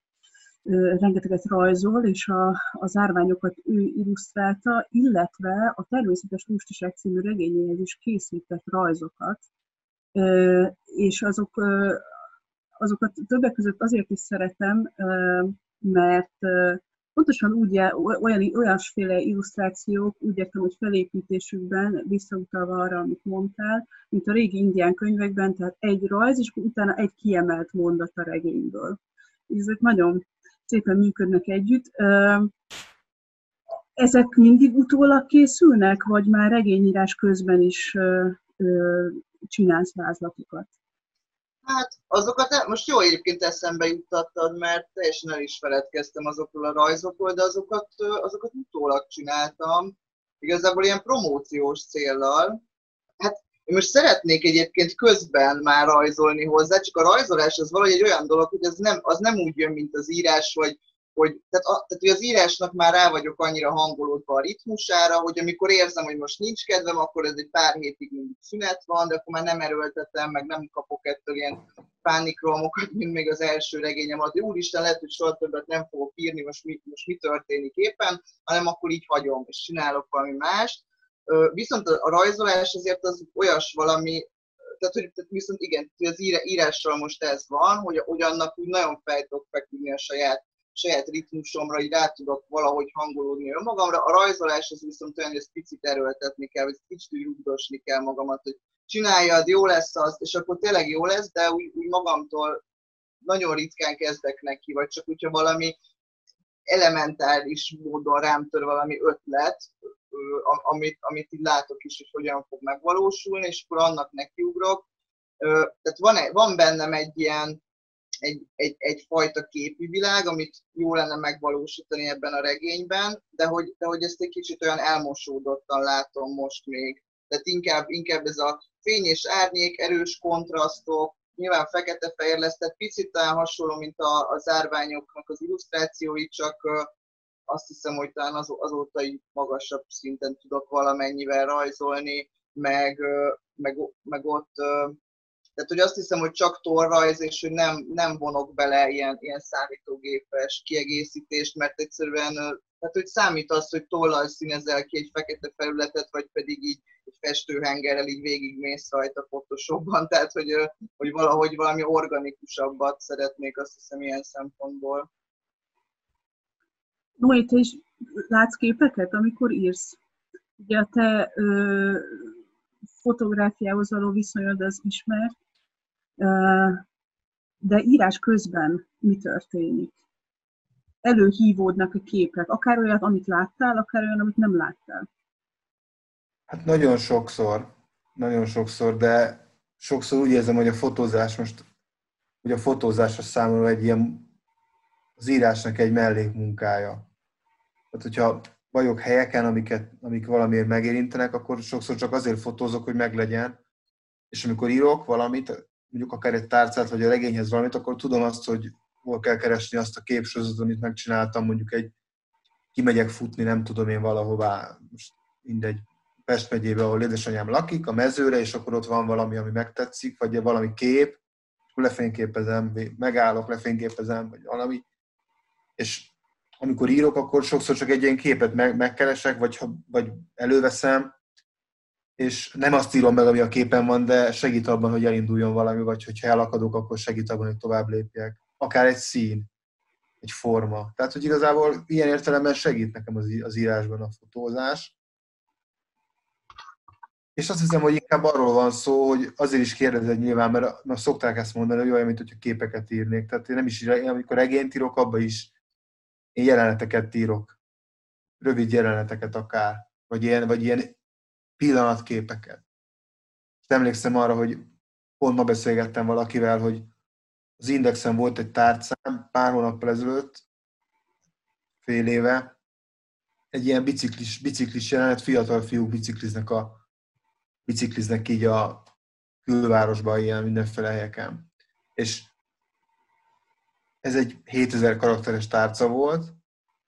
rengeteget rajzol, és a, az árványokat ő illusztrálta, illetve a Természetes Lustaság című regényéhez is készített rajzokat, és azok, azokat többek között azért is szeretem, mert pontosan úgy, olyan, olyasféle illusztrációk, úgy értem, hogy felépítésükben visszautalva arra, amit mondtál, mint a régi indián könyvekben, tehát egy rajz, és utána egy kiemelt mondat a regényből. Ezek nagyon szépen működnek együtt. Ezek mindig utólag készülnek, vagy már regényírás közben is csinálsz vázlatokat? Hát azokat most jó egyébként eszembe juttattad, mert teljesen el is feledkeztem azokról a rajzokról, de azokat, azokat utólag csináltam, igazából ilyen promóciós céllal. Hát én most szeretnék egyébként közben már rajzolni hozzá, csak a rajzolás az valahogy egy olyan dolog, hogy az nem, az nem úgy jön, mint az írás, vagy, hogy, tehát, a, tehát, hogy az írásnak már rá vagyok annyira hangolódva a ritmusára, hogy amikor érzem, hogy most nincs kedvem, akkor ez egy pár hétig mindig szünet van, de akkor már nem erőltetem, meg nem kapok ettől ilyen pánikrohamokat, mint még az első regényem alatt. Úristen, lehet, hogy soha többet nem fogok írni, most mi, most mi történik éppen, hanem akkor így hagyom, és csinálok valami mást. Viszont a rajzolás azért az olyas valami, tehát, hogy, tehát viszont igen, az írással most ez van, hogy, hogy annak úgy nagyon fel tudok feküdni a saját saját ritmusomra, így rá tudok valahogy hangolódni önmagamra. A rajzolás az viszont olyan, hogy ezt picit erőltetni kell, vagy kicsit úgy rugdosni kell magamat, hogy csináljad, jó lesz az, és akkor tényleg jó lesz, de úgy, úgy magamtól nagyon ritkán kezdek neki, vagy csak hogyha valami elementális módon rám tör valami ötlet, amit, amit így látok is, hogy hogyan fog megvalósulni, és akkor annak nekiugrok. Tehát van, van bennem egy ilyen Egy, egy, egyfajta képi világ, amit jó lenne megvalósítani ebben a regényben, de hogy, de hogy ezt egy kicsit olyan elmosódottan látom most még. Tehát inkább, inkább ez a fény és árnyék, erős kontrasztok, nyilván fekete-fehér lesz, tehát picit talán hasonló, mint a, az árványoknak az illusztrációi, csak azt hiszem, hogy talán az, azóta így magasabb szinten tudok valamennyivel rajzolni, meg, meg, meg ott... Tehát, hogy azt hiszem, hogy csak torrajz, és hogy nem, nem vonok bele ilyen, ilyen számítógépes kiegészítést, mert egyszerűen, tehát, hogy számít az, hogy tollal színezel ki egy fekete felületet, vagy pedig így egy festőhengerrel így végigmész rajta Photoshopban, tehát, hogy, hogy valahogy valami organikusabbat szeretnék, azt hiszem, ilyen szempontból. Noé, te is látsz képeket, amikor írsz? Ugye te ö, fotográfiához való viszonyod az ismert, de írás közben mi történik? Előhívódnak a képek, akár olyat, amit láttál, akár olyan, amit nem láttál. Hát nagyon sokszor, nagyon sokszor, de sokszor úgy érzem, hogy a fotózás most, hogy a fotózás az számomra egy ilyen, az írásnak egy mellékmunkája. Tehát, hogyha vagyok helyeken, amiket, amik valamiért megérintenek, akkor sokszor csak azért fotózok, hogy meglegyen. És amikor írok valamit, mondjuk akár egy tárcát, vagy a regényhez valamit, akkor tudom azt, hogy hol kell keresni azt a képsorozatot, amit megcsináltam, mondjuk egy kimegyek futni, nem tudom én valahová, most mindegy, Pest megyébe, ahol édesanyám lakik, a mezőre, és akkor ott van valami, ami megtetszik, vagy valami kép, akkor lefényképezem, megállok, lefényképezem, vagy valami, és amikor írok, akkor sokszor csak egy ilyen képet meg, megkeresek, vagy, vagy előveszem, és nem azt írom meg, ami a képen van, de segít abban, hogy elinduljon valami, vagy hogyha elakadok, akkor segít abban, hogy tovább lépjek. Akár egy szín, egy forma. Tehát, hogy igazából ilyen értelemben segít nekem az, az írásban a fotózás. És azt hiszem, hogy inkább arról van szó, hogy azért is kérdezed nyilván, mert na, szokták ezt mondani, hogy olyan, mint hogyha képeket írnék. Tehát én nem is, amikor regényt írok, abban is én jeleneteket írok. Rövid jeleneteket akár. Vagy ilyen, vagy ilyen pillanatképeket. És emlékszem arra, hogy pont ma beszélgettem valakivel, hogy az Indexen volt egy tárcám pár hónappal ezelőtt, fél éve, egy ilyen biciklis, biciklis jelenet, fiatal fiúk bicikliznek a bicikliznek így a külvárosban, ilyen mindenféle helyeken. És ez egy hétezer karakteres tárca volt,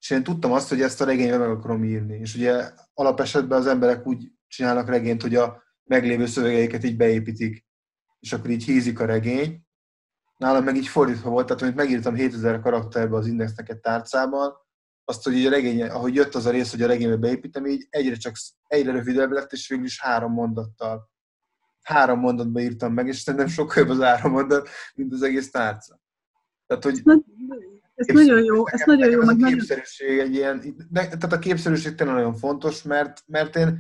és én tudtam azt, hogy ezt a regényben meg akarom írni. És ugye alapesetben az emberek úgy csinálnak regényt, hogy a meglévő szövegeiket így beépítik, és akkor így hízik a regény. Nálam meg így fordítva volt, tehát amit megírtam hétezer karakterben az Indexnek egy tárcában, azt, hogy így a regény, ahogy jött az a rész, hogy a regénybe beépítem, így egyre csak egyre rövidebb lett, és végül is három mondattal. Három mondatba írtam meg, és szerintem sokkal jobb az három mondat, mint az egész tárca. Tehát, hogy... Ez nagyon jó, ez nagyon jó. A képszerűség egy ilyen... Tehát a képszerűség tényleg nagyon fontos, mert, mert én,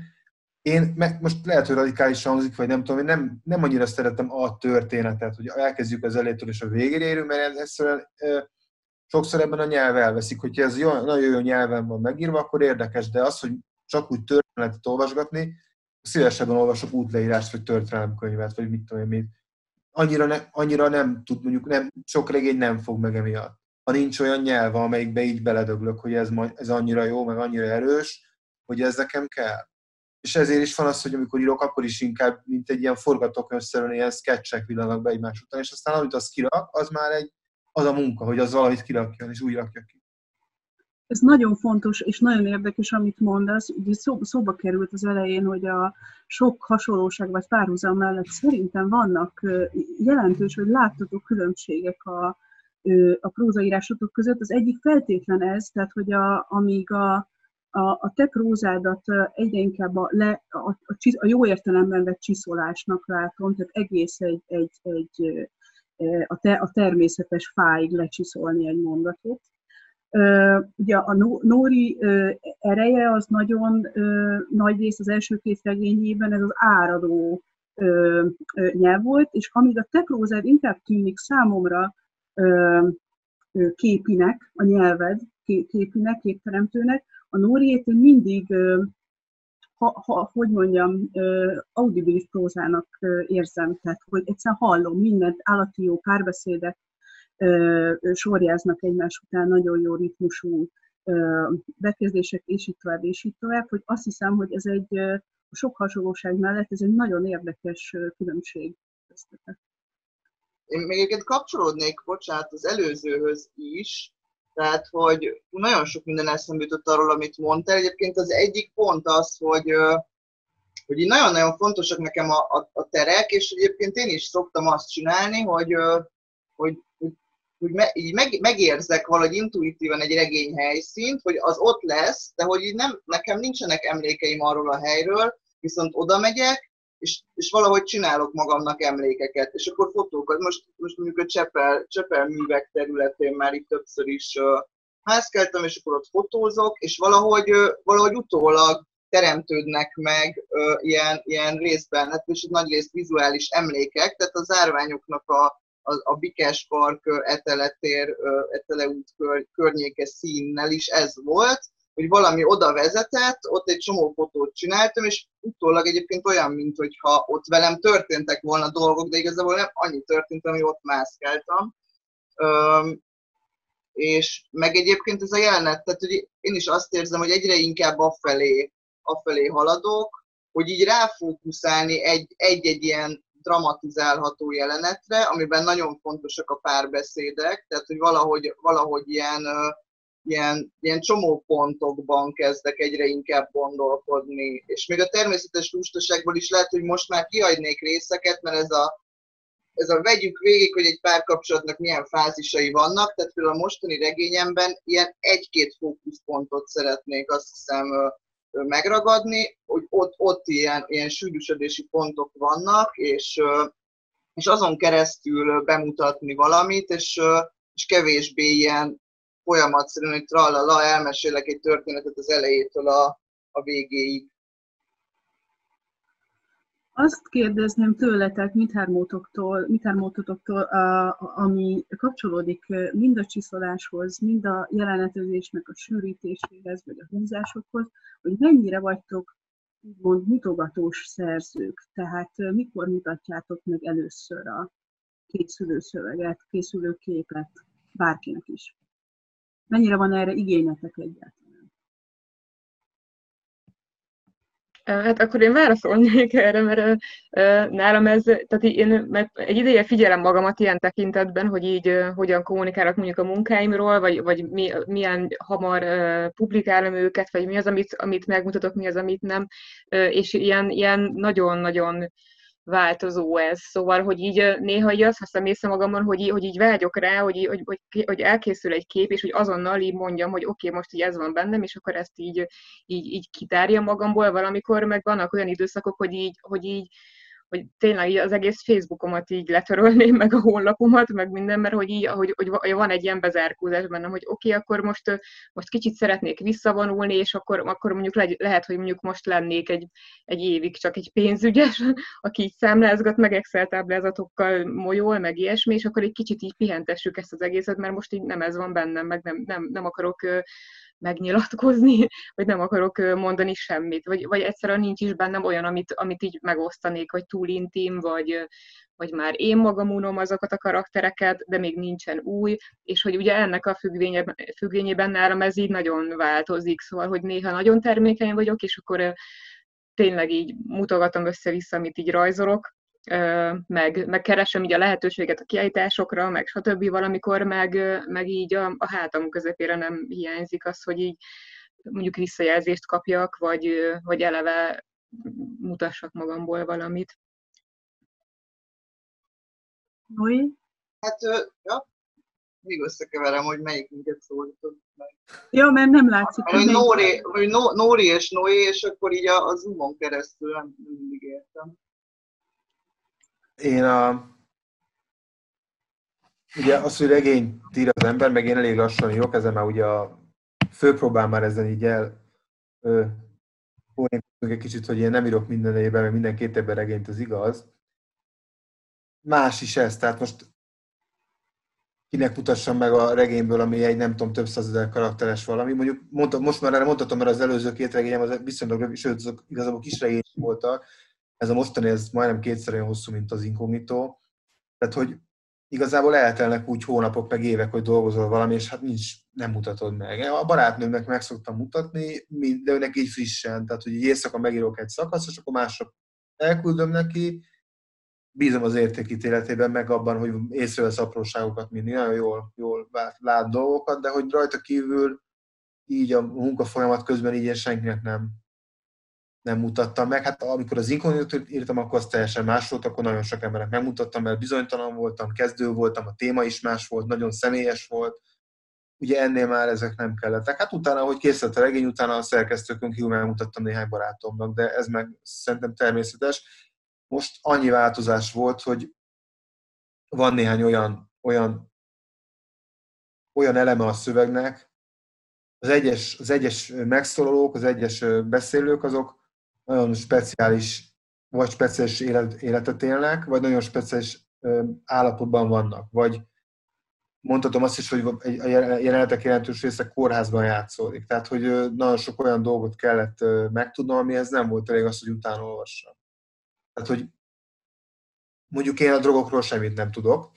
én meg most lehet, hogy radikálisan hangzik, vagy nem tudom, én nem, nem annyira szeretem a történetet, hogy elkezdjük az elétől és a végére érünk, mert egyszerűen... Sokszor ebben a nyelv elveszik, hogyha ez jó, nagyon jó nyelven van megírva, akkor érdekes, de az, hogy csak úgy történetet olvasgatni, szívesebben olvasok útleírást, vagy történelemkönyvet, vagy mit tudom én mit. Annyira, ne, annyira nem tud, mondjuk nem, sok regény nem fog meg emiatt. Ha nincs olyan nyelv, amelyikbe így beledöglök, hogy ez, ez annyira jó, meg annyira erős, hogy ez nekem kell. És ezért is van az, hogy amikor írok, akkor is inkább, mint egy ilyen forgatókönyvszerűen, ilyen sketchek villanak be egymás után, és aztán amit az kirak, az már egy az a munka, hogy az valamit kirakjon, és úgy rakja ki. Ez nagyon fontos, és nagyon érdekes, amit mondasz. Ugye szó, szóba került az elején, hogy a sok hasonlóság vagy párhuzam mellett szerintem vannak jelentős, vagy látható különbségek a, a prózaírásotok között. Az egyik feltétlen ez, tehát hogy a, amíg a, a, a te prózádat egyre inkább a, le, a, a, a jó értelemben vett csiszolásnak látom, tehát egész egy... egy, egy A, te, a természetes fáig lecsiszolni egy mondatot. Ugye a Nóri ereje az nagyon nagy rész az első két regényében, ez az áradó nyelv volt, és amíg a te prózád inkább tűnik számomra képinek, a nyelved képinek, képteremtőnek, a Nóriét mindig, Ha, ha, hogy mondjam, audibilis prózának érzem, tehát hogy egyszer hallom mindent, állati jó párbeszédek sorjáznak egymás után, nagyon jó ritmusú bekezdések, és így tovább, és így tovább, hogy azt hiszem, hogy ez egy sok hasonlóság mellett, ez egy nagyon érdekes különbség. Én még egyébként kapcsolódnék, bocsánat, az előzőhöz is, tehát, hogy nagyon sok minden eszembe jutott arról, amit mondtál. Egyébként az egyik pont az, hogy, hogy nagyon-nagyon fontosak nekem a, a, a terek, és egyébként én is szoktam azt csinálni, hogy, hogy, hogy, hogy me, így meg, megérzek valahogy intuitívan egy regény helyszínt, hogy az ott lesz, de hogy így nem, nekem nincsenek emlékeim arról a helyről, viszont oda megyek, És, és valahogy csinálok magamnak emlékeket, és akkor fotókat, most, most mondjuk a Csepel, Csepel művek területén már itt többször is uh, házkeltem, és akkor ott fotózok, és valahogy, uh, valahogy utólag teremtődnek meg uh, ilyen, ilyen részben, hát és nagy rész vizuális emlékek, tehát az árványoknak a, a, a Bikes Park, uh, Etele tér, uh, Etele út kör, környéke színnel is ez volt, hogy valami oda vezetett, ott egy csomó fotót csináltam, és utólag egyébként olyan, mintha ott velem történtek volna dolgok, de igazából nem annyi történt, ami ott mászkáltam. Üm, és meg egyébként ez a jelenet, tehát hogy én is azt érzem, hogy egyre inkább afelé, afelé haladok, hogy így ráfókuszálni egy-egy ilyen dramatizálható jelenetre, amiben nagyon fontosak a párbeszédek, tehát hogy valahogy, valahogy ilyen... Ilyen, ilyen csomó pontokban kezdek egyre inkább gondolkodni. És még a természetes lustaságból is lehet, hogy most már kihagynék részeket, mert ez a, ez a vegyük végig, hogy egy párkapcsolatnak milyen fázisai vannak, tehát például a mostani regényemben ilyen egy-két fókuszpontot szeretnék azt hiszem megragadni, hogy ott, ott ilyen, ilyen sűrűsödési pontok vannak, és, és azon keresztül bemutatni valamit, és, és kevésbé ilyen folyamatszerűen, hogy tralala, elmesélek egy történetet az elejétől a, a végéig. Azt kérdezném tőletek, mindhármótoktól, mindhármótotoktól, ami kapcsolódik mind a csiszoláshoz, mind a jelenetezésnek a sűrítéséhez, vagy a húzásokhoz, hogy mennyire vagytok úgymond mutogatós szerzők, tehát mikor mutatjátok meg először a készülő szöveget, készülő képet bárkinek is. Mennyire van erre igényetek egyáltalán? Hát akkor én válaszolnék erre, mert nálam ez, tehát én mert egy ideje figyelem magamat ilyen tekintetben, hogy így hogyan kommunikálok mondjuk a munkáimról, vagy, vagy mi, milyen hamar publikálom őket, vagy mi az, amit, amit megmutatok, mi az, amit nem, és ilyen, ilyen nagyon-nagyon változó ez. Szóval, hogy így néha így azt veszem észre magamon, hogy így, hogy így vágyok rá, hogy, így, hogy, hogy, hogy elkészül egy kép, és hogy azonnal így mondjam, hogy oké, okay, most így ez van bennem, és akkor ezt így, így, így kitárjam magamból valamikor, meg vannak olyan időszakok, hogy így, hogy így hogy tényleg így az egész Facebookomat így letörölném, meg a honlapomat, meg minden, mert hogy így, ahogy, hogy van egy ilyen bezárkózás bennem, hogy oké, okay, akkor most, most kicsit szeretnék visszavonulni, és akkor, akkor mondjuk le, lehet, hogy mondjuk most lennék egy, egy évig csak egy pénzügyes, aki így számlázgat, meg Excel táblázatokkal molyol, meg ilyesmi, és akkor egy kicsit így pihentessük ezt az egészet, mert most így nem ez van bennem, meg nem, nem, nem akarok megnyilatkozni, vagy nem akarok mondani semmit, vagy, vagy egyszerűen nincs is bennem olyan, amit, amit így megosztanék, vagy túl intim, vagy, vagy már én magam unom azokat a karaktereket, de még nincsen új, és hogy ugye ennek a függvényében, függvényében nálam ez így nagyon változik, szóval, hogy néha nagyon termékeny vagyok, és akkor tényleg így mutogatom össze-vissza, amit így rajzolok, meg, meg keresem így a lehetőséget a kiállításokra, meg stb. Valamikor, meg, meg így a, a hátam közepére nem hiányzik az, hogy így mondjuk visszajelzést kapjak, vagy, vagy eleve mutassak magamból valamit. Noé? Hát, ja, még összekeverem, hogy melyikünket szólított meg. Ja, mert nem látszik. Hát, hogy Nóri, hogy Nóri és Noé, és akkor így a, a Zoomon keresztül nem mindig értem. Én a... Ugye az, hogy regényt ír az ember, meg én elég lassan írok, ezen már ugye a főpróbán már ezen így el... egy kicsit, hogy én nem írok minden évben, meg minden két évben regényt, az igaz. Más is ez, tehát most kinek mutassam meg a regényből, ami egy nem tudom, több százezer karakteres valami. Mondjuk mondta, most már erre mondhatom, mert az előző két regényem az viszonylag, sőt, azok igazából kis regény voltak. Ez a mostani, ez majdnem kétszer olyan hosszú, mint az Inkognitó. Tehát, hogy igazából eltelnek úgy hónapok, meg évek, hogy dolgozol valami, és hát nincs, nem mutatod meg. A barátnőmnek meg szoktam mutatni, de őnek így frissen. Tehát, hogy éjszaka megírok egy szakaszt, és akkor másra elküldöm neki. Bízom az értékítéletében, meg abban, hogy észrevesz apróságokat mindig. Nagyon jól, jól lát dolgokat, de hogy rajta kívül így a munkafolyamat közben így én senkinek nem nem mutattam meg. Hát amikor az Inkognitót írtam, akkor az teljesen más volt, akkor nagyon sok embernek megmutattam, mert bizonytalan voltam, kezdő voltam, a téma is más volt, nagyon személyes volt. Ugye ennél már ezek nem kellettek. Hát utána, ahogy készült a regény, utána a szerkesztőkön kívül megmutattam néhány barátomnak, de ez meg szerintem természetes. Most annyi változás volt, hogy van néhány olyan, olyan, olyan eleme a szövegnek, az egyes, az egyes megszólalók, az egyes beszélők, azok nagyon speciális, vagy speciális élet, életet élnek, vagy nagyon speciális állapotban vannak. Vagy mondhatom azt is, hogy a jelenetek jelentős része kórházban játszódik. Tehát, hogy nagyon sok olyan dolgot kellett megtudnom, amihez nem volt elég az, hogy utána olvassam. Tehát, hogy mondjuk én a drogokról semmit nem tudok.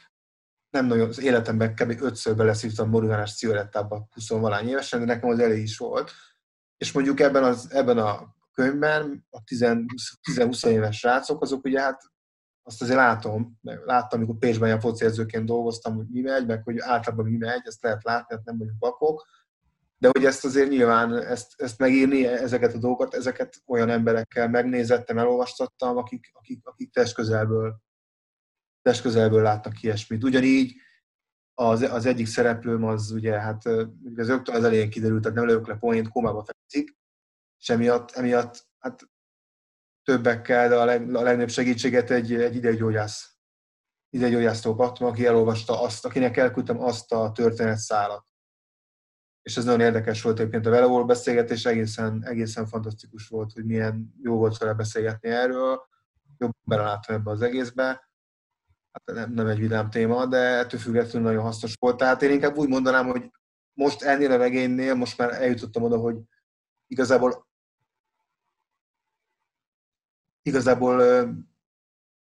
Nem nagyon, az életemben kb. ötször beleszívtam marihuánás cigarettába huszonvalány évesen, de nekem az elég is volt. És mondjuk ebben, az, ebben a könyvben a tíz-húsz éves srácok, azok ugye hát azt azért látom, láttam, amikor Pécsben a fociedzőként dolgoztam, hogy mi megy, meg hogy általában mi megy, ezt lehet látni, hát nem vagyunk vakok, de hogy ezt azért nyilván, ezt, ezt megírni, ezeket a dolgokat, ezeket olyan emberekkel megnézettem, elolvastattam, akik, akik, akik testközelből testközelből látnak ilyesmit. Ugyanígy az, az egyik szereplőm az ugye, hát az öktől az elején kiderült, tehát nem lövök le poént, komába fekszik, és emiatt, emiatt hát többekkel, de a, leg, a legnagyobb segítséget egy, egy ideggyógyász, ideggyógyásztól kaptam, aki elolvasta azt, akinek elküldtem azt a történetszálat. És ez nagyon érdekes volt egyébként a vele volt beszélgetés, egészen, egészen fantasztikus volt, hogy milyen jó volt vele beszélgetni erről. jobban belelátva ebbe az egészbe. Hát nem, nem egy vidám téma, de ettől függetlenül nagyon hasznos volt. Tehát én inkább úgy mondanám, hogy most ennél a regénynél most már eljutottam oda, hogy igazából igazából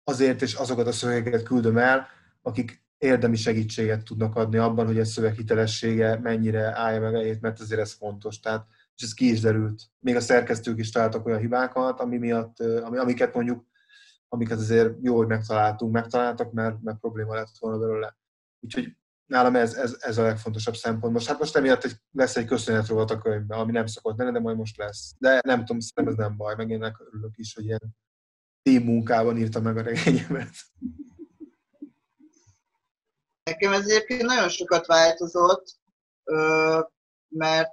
azért és azokat a szövegeket küldöm el, akik érdemi segítséget tudnak adni abban, hogy egy szöveg hitelessége mennyire állja meg eljét, mert azért ez fontos. Tehát, és ez ki is derült. Még a szerkesztők is találtak olyan hibákat, ami miatt, amiket mondjuk, amiket azért jó, hogy megtaláltunk, megtaláltak, mert, mert probléma lett volna belőle. Úgyhogy nálam ez, ez, ez a legfontosabb szempont. Most, hát most emiatt egy, lesz egy köszönhetrovat a könyvben, ami nem szokott lenni, de majd most lesz. De nem tudom, szerintem ez nem baj, meg én örülök is, hogy ilyen team munkában írtam meg a regényemet. Nekem ez egyébként nagyon sokat változott, mert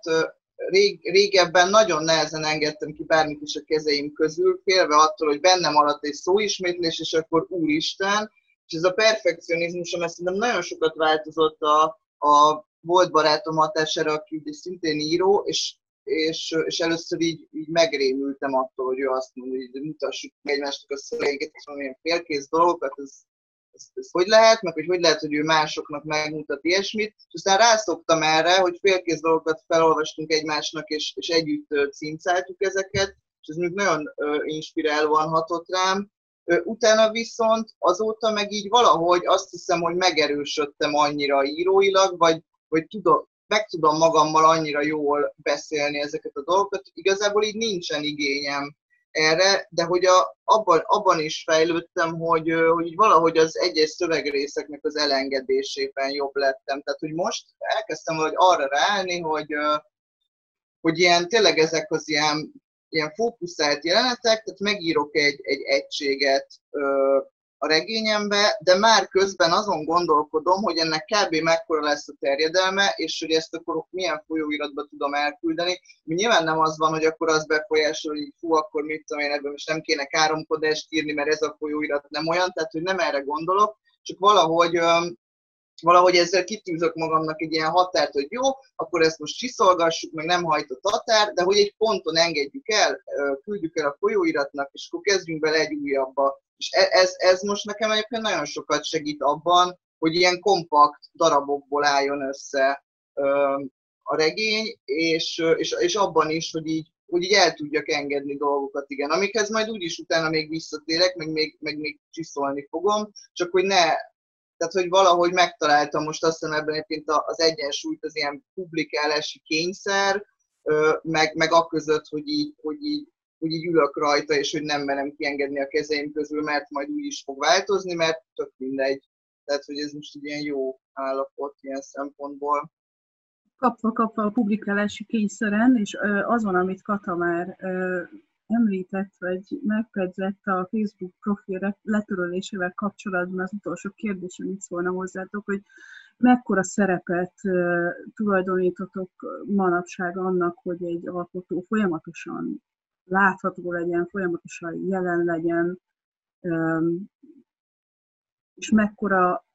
rég, régebben nagyon nehezen engedtem ki bármit is a kezeim közül, félve attól, hogy bennem maradt egy szóismétlés, és akkor úristen, és ez a perfekcionizmusom, ez szerintem nagyon sokat változott a, a volt barátom hatására, aki ugye szintén író, és, és, és először így, így megrémültem attól, hogy ő azt mondja, hogy mutassuk egymásnak a szövegeket, és valamilyen félkész dolgokat, ez, ez, ez hogy lehet, meg hogy hogy lehet, hogy ő másoknak megmutat ilyesmit, és aztán rászoktam erre, hogy félkész dolgokat felolvastunk egymásnak, és, és együtt címcáltuk ezeket, és ez még nagyon inspirálóan hatott rám. Utána viszont azóta meg így valahogy azt hiszem, hogy megerősödtem annyira íróilag, vagy hogy tudom, meg tudom magammal annyira jól beszélni ezeket a dolgokat, igazából így nincsen igényem erre, de hogy a, abban, abban is fejlődtem, hogy, hogy valahogy az egyes szövegrészeknek az elengedésében jobb lettem. Tehát, hogy most elkezdtem valahogy arra ráállni, hogy, hogy ilyen, tényleg ezek az ilyen, ilyen fókuszált jelenetek, tehát megírok egy, egy egységet ö, a regényembe, de már közben azon gondolkodom, hogy ennek kb. Mekkora lesz a terjedelme, és hogy ezt akkor milyen folyóiratba tudom elküldeni. Nyilván nem az van, hogy akkor az befolyásol, hogy hú, akkor mit tudom én, ebben most nem kéne káromkodást írni, mert ez a folyóirat nem olyan, tehát hogy nem erre gondolok, csak valahogy... Ö, Valahogy ezzel kitűzök magamnak egy ilyen határt, hogy jó, akkor ezt most csiszolgassuk, meg nem hajtott határ, de hogy egy ponton engedjük el, küldjük el a folyóiratnak, és akkor kezdjünk bele egy újabba. És ez, ez most nekem egyébként nagyon sokat segít abban, hogy ilyen kompakt darabokból álljon össze a regény, és, és, és abban is, hogy így, hogy így el tudjak engedni dolgokat, igen. Amikhez majd úgyis utána még visszatérek, meg még, meg még csiszolni fogom, csak hogy ne... Tehát, hogy valahogy megtaláltam most azt hiszem ebben egyébként az egyensúlyt, az ilyen publikálási kényszer, meg, meg aközött, hogy így, hogy, így, hogy így ülök rajta, és hogy nem merem kiengedni a kezeim közül, mert majd úgy is fog változni, mert tök mindegy. Tehát, hogy ez most egy ilyen jó állapot ilyen szempontból. Kapva, kapva a publikálási kényszeren, és azon, amit Kata már említett, vagy megpedzett a Facebook profil letörölésével kapcsolatban az utolsó kérdés, amit szólna hozzátok, hogy mekkora szerepet tulajdonítotok manapság annak, hogy egy alkotó folyamatosan látható legyen, folyamatosan jelen legyen, és mekkora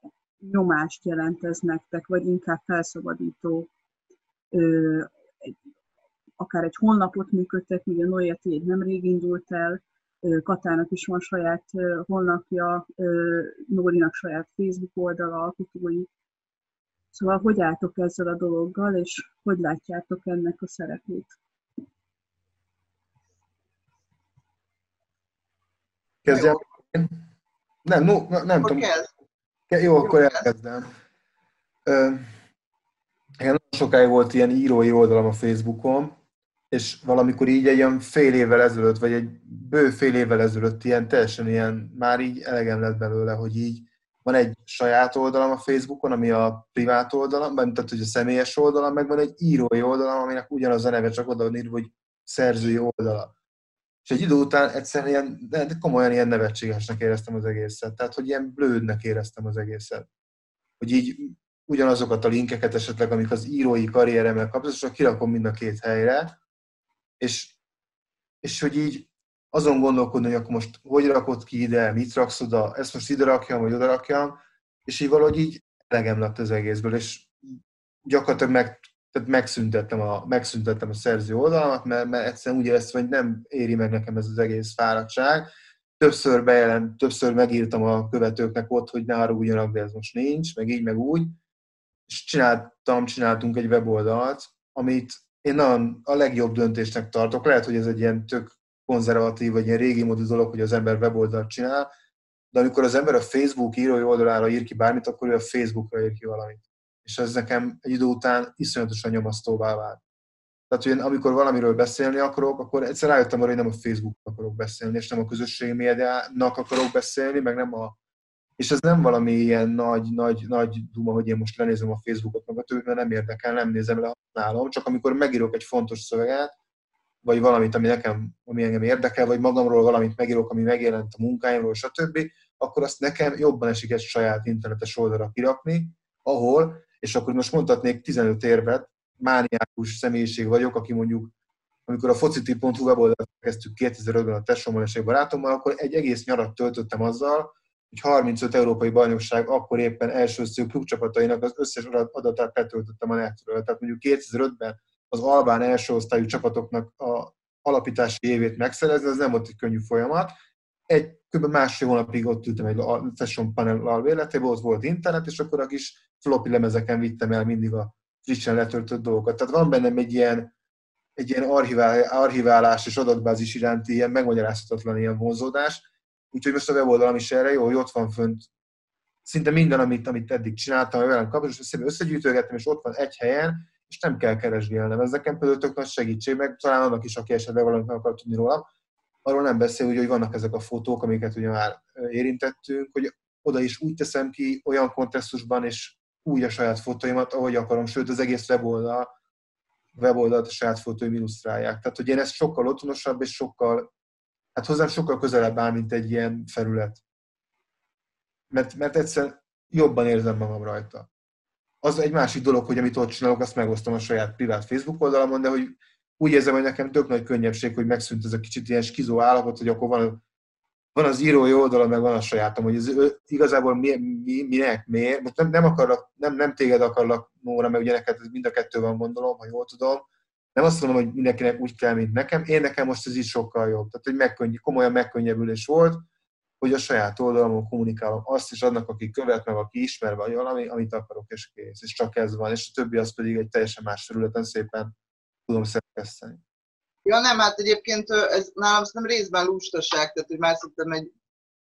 nyomást jelent ez nektek, vagy inkább felszabadító, akár egy honlapot működtetni, ugye Noé Attilád nemrég indult el, Katának is van saját honlapja, Nórinak saját Facebook oldala, alkotói. Szóval hogy álltok ezzel a dologgal, és hogy látjátok ennek a szerepét? Kezdjem? Nem, no, nem tudom. Jó, akkor elkezdem. Én sokáig volt ilyen írói oldalam a Facebookon, és valamikor így egy ilyen fél évvel ezelőtt, vagy egy bő fél évvel ezelőtt ilyen teljesen ilyen, már így elegem lett belőle, hogy így van egy saját oldalam a Facebookon, ami a privát oldalam, tehát hogy a személyes oldalam, meg van egy írói oldalam, aminek ugyanaz a neve, csak oda van írva, hogy szerzői oldala. És egy idő után egyszerűen ilyen, de komolyan ilyen nevetségesnek éreztem az egészet, tehát hogy ilyen blödnek éreztem az egészet. Hogy így ugyanazokat a linkeket esetleg, amik az írói karrieremmel kapcsolatosak, kirakom mind a két helyre, és, és hogy így azon gondolkodni, hogy akkor most hogy rakod ki ide, mit raksz oda, ezt most ide rakjam, vagy oda rakjam, és így valahogy így elegem lett az egészből, és gyakorlatilag meg, tehát megszüntettem, a, megszüntettem a szerző oldalamat, mert, mert egyszerűen úgy éreztem, hogy nem éri meg nekem ez az egész fáradtság, többször bejelent, többször megírtam a követőknek ott, hogy ne áruljanak, de ez most nincs, meg így, meg úgy. És csináltam, csináltunk egy weboldalt, amit én a legjobb döntésnek tartok. Lehet, hogy ez egy ilyen tök konzervatív, vagy ilyen régi módú dolog, hogy az ember weboldalt csinál, de amikor az ember a Facebook írói oldalára ír ki bármit, akkor ő a Facebookra ír ki valamit. És ez nekem egy idő után iszonyatosan nyomasztóvá vált. Tehát, hogy én, amikor valamiről beszélni akarok, akkor egyszer rájöttem arra, hogy nem a Facebookról akarok beszélni, és nem a közösségi médiának akarok beszélni, meg nem a... És ez nem valami ilyen nagy, nagy, nagy duma, hogy én most lenézem a Facebookot, meg a többet, mert nem érdekel, nem nézem le, használom. Csak amikor megírok egy fontos szöveget, vagy valamit, ami nekem, ami engem érdekel, vagy magamról valamit megírok, ami megjelent a munkáimról, stb., akkor azt nekem jobban esik egy saját internetes oldalra kirakni, ahol, és akkor most mondhatnék tizenöt érvet, mániákus személyiség vagyok, aki mondjuk, amikor a focitip pont hu weboldalt kezdtük kétezer-ötben a tesómmal és egy barátommal, akkor egy egész nyarat töltöttem azzal, hogy harmincöt európai bajnokság akkor éppen elsőször klubcsapatainak az összes adatát letöltöttem a netről. Tehát mondjuk kétezer-ötben az albán első osztályú csapatoknak a alapítási évét megszerezni, ez nem volt egy könnyű folyamat. Egy kb. Másfél hónapig ott ültem egy session panel alvéletében, ott volt internet, és akkor a kis floppy lemezeken vittem el mindig a frissen letöltött dolgokat. Tehát van bennem egy ilyen, egy ilyen archivál, archiválás és adatbázis iránti ilyen megmagyarázhatatlan ilyen vonzódás. Úgyhogy most a weboldalam is erre jó, hogy ott van fönt szinte minden, amit, amit eddig csináltam, velem kapcsolatban, és szépen összegyűjtögettem, és ott van egy helyen, és nem kell keresgélnem. Ez nekem például tök nagy segítség, meg talán annak is, aki esetleg valamit meg akar tudni rólam. Arról nem beszél, hogy, hogy vannak ezek a fotók, amiket ugye már érintettünk, hogy oda is úgy teszem ki olyan kontextusban, és úgy a saját fotóimat, ahogy akarom, sőt az egész weboldal, weboldalt a saját fotóim illusztrálják. Tehát, hogy én ezt sokkal otthonosabb, és sokkal, hát hozzám sokkal közelebb áll, mint egy ilyen felület. Mert, mert egyszerűen jobban érzem magam rajta. Az egy másik dolog, hogy amit ott csinálok, azt megosztom a saját privát Facebook oldalamon, de hogy úgy érzem, hogy nekem tök nagy könnyebbség, hogy megszűnt ez a kicsit ilyen skizó állapot, hogy akkor van, van az írói oldala, meg van a sajátom, hogy ez igazából mi, mi, minek, miért. Most nem, nem, akarlak, nem, nem téged akarlak, Nóra, mert ugye neked mind a kettő van, gondolom, ha jól tudom. Nem azt mondom, hogy mindenkinek úgy kell, mint nekem. Én nekem most ez így sokkal jobb. Tehát egy megkönny, komolyan megkönnyebbülés volt, hogy a saját oldalamon kommunikálom azt, és annak, aki követ, meg aki ismer, vagy valami, amit akarok, és kész. És csak ez van. És a többi az pedig egy teljesen más területen szépen tudom szerkeszteni. Ja nem, hát egyébként ez nálam szerintem részben lustaság, tehát hogy már szerintem egy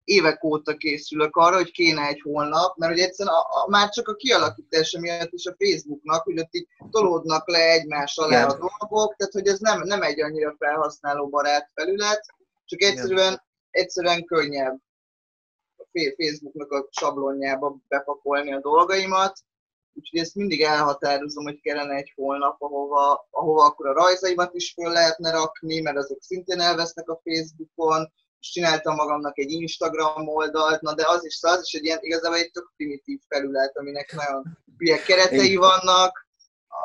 évek óta készülök arra, hogy kéne egy holnap, mert hogy egyszerűen a, a, már csak a kialakítása miatt is a Facebooknak, hogy ott így tolódnak le egymás alá a dolgok, tehát hogy ez nem, nem egy annyira felhasználóbarát felület, csak egyszerűen, egyszerűen könnyebb a Facebooknak a sablonjába bepakolni a dolgaimat. Úgyhogy ezt mindig elhatározom, hogy kellene egy holnap, ahova, ahova akkor a rajzaimat is föl lehetne rakni, mert azok szintén elvesznek a Facebookon, és csináltam magamnak egy Instagram oldalt, na de az is az is egy ilyen, igazából egy tök primitív felület, aminek nagyon hülye keretei vannak,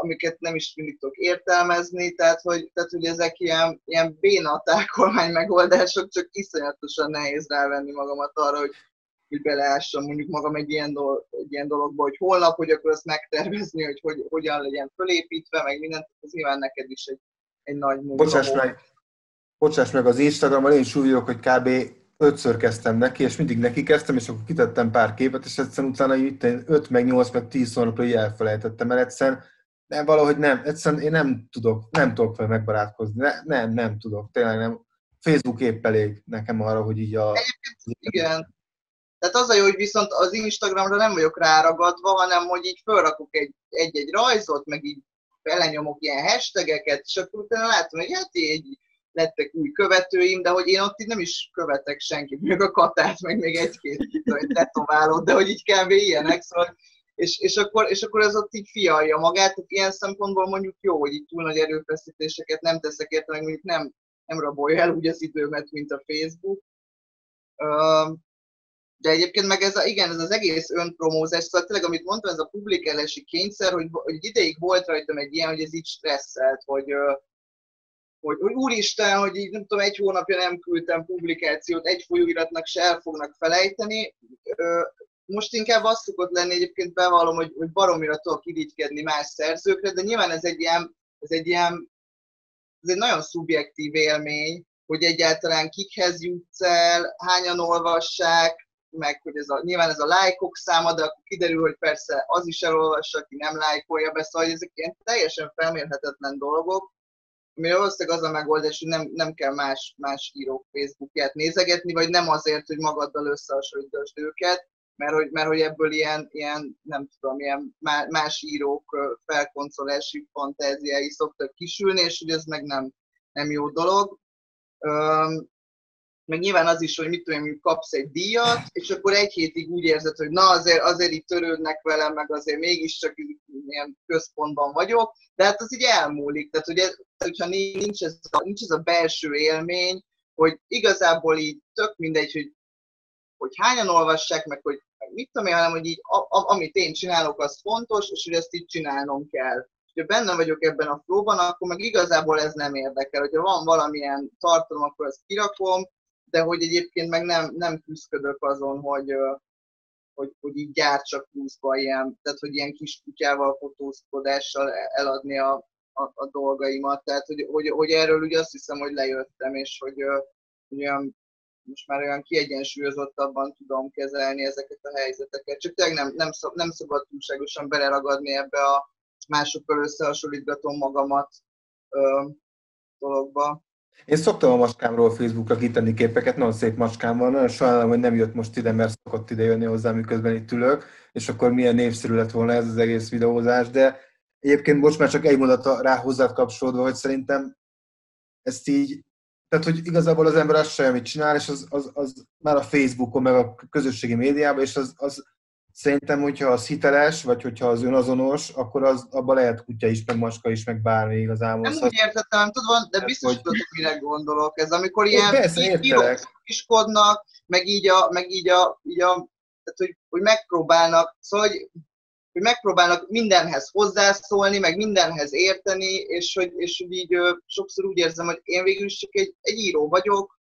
amiket nem is mindig tudok értelmezni, tehát hogy, tehát, hogy ezek ilyen, ilyen béna tákolmány megoldások, csak iszonyatosan nehéz rávenni magamat arra, hogy hogy beleássam mondjuk magam egy ilyen, dolog, egy ilyen dologba, hogy holnap, hogy akkor azt megtervezni, hogy, hogy hogyan legyen fölépítve, meg mindent, ez nyilván neked is egy, egy nagy munka. Bocsáss meg, bocsáss meg az Instagrammal, én is úgy vagyok, hogy kb. ötször kezdtem neki, és mindig neki kezdtem, és akkor kitettem pár képet, és egyszerűen utána öt, meg nyolc, meg tíz hónapra így elfelejtettem, mert egyszerűen nem, valahogy nem, egyszerűen én nem tudok, nem tudok fel megbarátkozni, ne, nem, nem tudok, tényleg nem. Facebook épp elég nekem arra, hogy így a... Igen. Tehát az a jó, hogy viszont az Instagramra nem vagyok ráragadva, hanem hogy így felrakok egy-egy rajzot, meg így belenyomok ilyen hashtageket, és akkor utána látom, hogy hát így lettek új követőim, de hogy én ott így nem is követek senkit, még a Katát, meg még egy-két tetoválót, de hogy így kb. Ilyenek, szóval, és, és, akkor, és akkor ez ott így fialja magát, hogy ilyen szempontból mondjuk jó, hogy így túl nagy erőfeszítéseket nem teszek érte, meg mondjuk nem, nem rabolja el úgy az időmet, mint a Facebook. Uh, De egyébként meg ez, a, igen, ez az egész önpromózás, szóval tényleg, amit mondtam, ez a publikálási kényszer, hogy, hogy ideig volt rajtam egy ilyen, hogy ez így stresszelt, hogy, hogy, hogy úristen, hogy így nem tudom, egy hónapja nem küldtem publikációt, egy folyóiratnak se el fognak felejteni. Most inkább az szokott lenni, egyébként bevallom, hogy, hogy baromira tudok irigykedni más szerzőkre, de nyilván ez egy ilyen, ez egy ilyen, ez egy nagyon szubjektív élmény, hogy egyáltalán kikhez jutsz el, hányan olvassák, meg hogy ez a, nyilván ez a lájkok száma, de akkor kiderül, hogy persze az is elolvassa, aki nem lájkolja be, szóval ezek ilyen teljesen felmérhetetlen dolgok, amire valószínűleg az a megoldás, hogy nem, nem kell más, más írók Facebookját nézegetni, vagy nem azért, hogy magaddal összehasonlítasd őket, mert hogy, mert hogy ebből ilyen, ilyen, nem tudom, ilyen más írók felkoncolási fantáziái szoktak kisülni, és hogy ez meg nem, nem jó dolog. Öm, meg nyilván az is, hogy mit tudom, hogy kapsz egy díjat, és akkor egy hétig úgy érzed, hogy na azért, azért így törődnek velem, meg azért mégiscsak ilyen központban vagyok, de hát az így elmúlik. Tehát, hogy ez, hogyha nincs ez, a, nincs ez a belső élmény, hogy igazából így tök mindegy, hogy, hogy hányan olvassák, meg hogy meg mit tudom én, hanem, hogy így a, a, amit én csinálok, az fontos, és hogy ezt így csinálnom kell. Ha benne vagyok ebben a flowban, akkor meg igazából ez nem érdekel. Hogyha van valamilyen tartalom, akkor ezt kirakom, de hogy egyébként meg nem, nem küzdködök azon, hogy, hogy, hogy így gyártsak pluszba ilyen, tehát hogy ilyen kis kutyával, fotózkodással eladni a, a, a dolgaimat. Tehát, hogy, hogy, hogy erről ugye azt hiszem, hogy lejöttem, és hogy, hogy olyan, most már olyan kiegyensúlyozottabban tudom kezelni ezeket a helyzeteket. Csak tényleg nem, nem, szab, nem szabad túlságosan beleragadni ebbe a másokkal összehasonlítgatom magamat ö, dologba. Én szoktam a macskámról Facebookra kitenni képeket, nagyon szép macskám van, nagyon sajnálom, hogy nem jött most ide, mert szokott ide jönni hozzám, miközben itt ülök, és akkor milyen népszerű lett volna ez az egész videózás, de egyébként most már csak egy mondata rá hozzád kapcsolódva, hogy szerintem ezt így, tehát hogy igazából az ember azt sem, amit csinál, és az, az, az már a Facebookon, meg a közösségi médiában, és az, az szerintem, hogyha az hiteles, vagy hogyha az önazonos, akkor az, abban lehet kutya is, meg macska is, meg bármi igazából. Nem úgy értettem, nem tudom, de biztos hogy... tudod, mire gondolok ez. Amikor ilyen írókiskodnak, meg így a, meg így a, így a tehát, hogy, hogy megpróbálnak, szóval, hogy, hogy megpróbálnak mindenhez hozzászólni, meg mindenhez érteni, és hogy, és hogy így sokszor úgy érzem, hogy én végül is csak egy, egy író vagyok,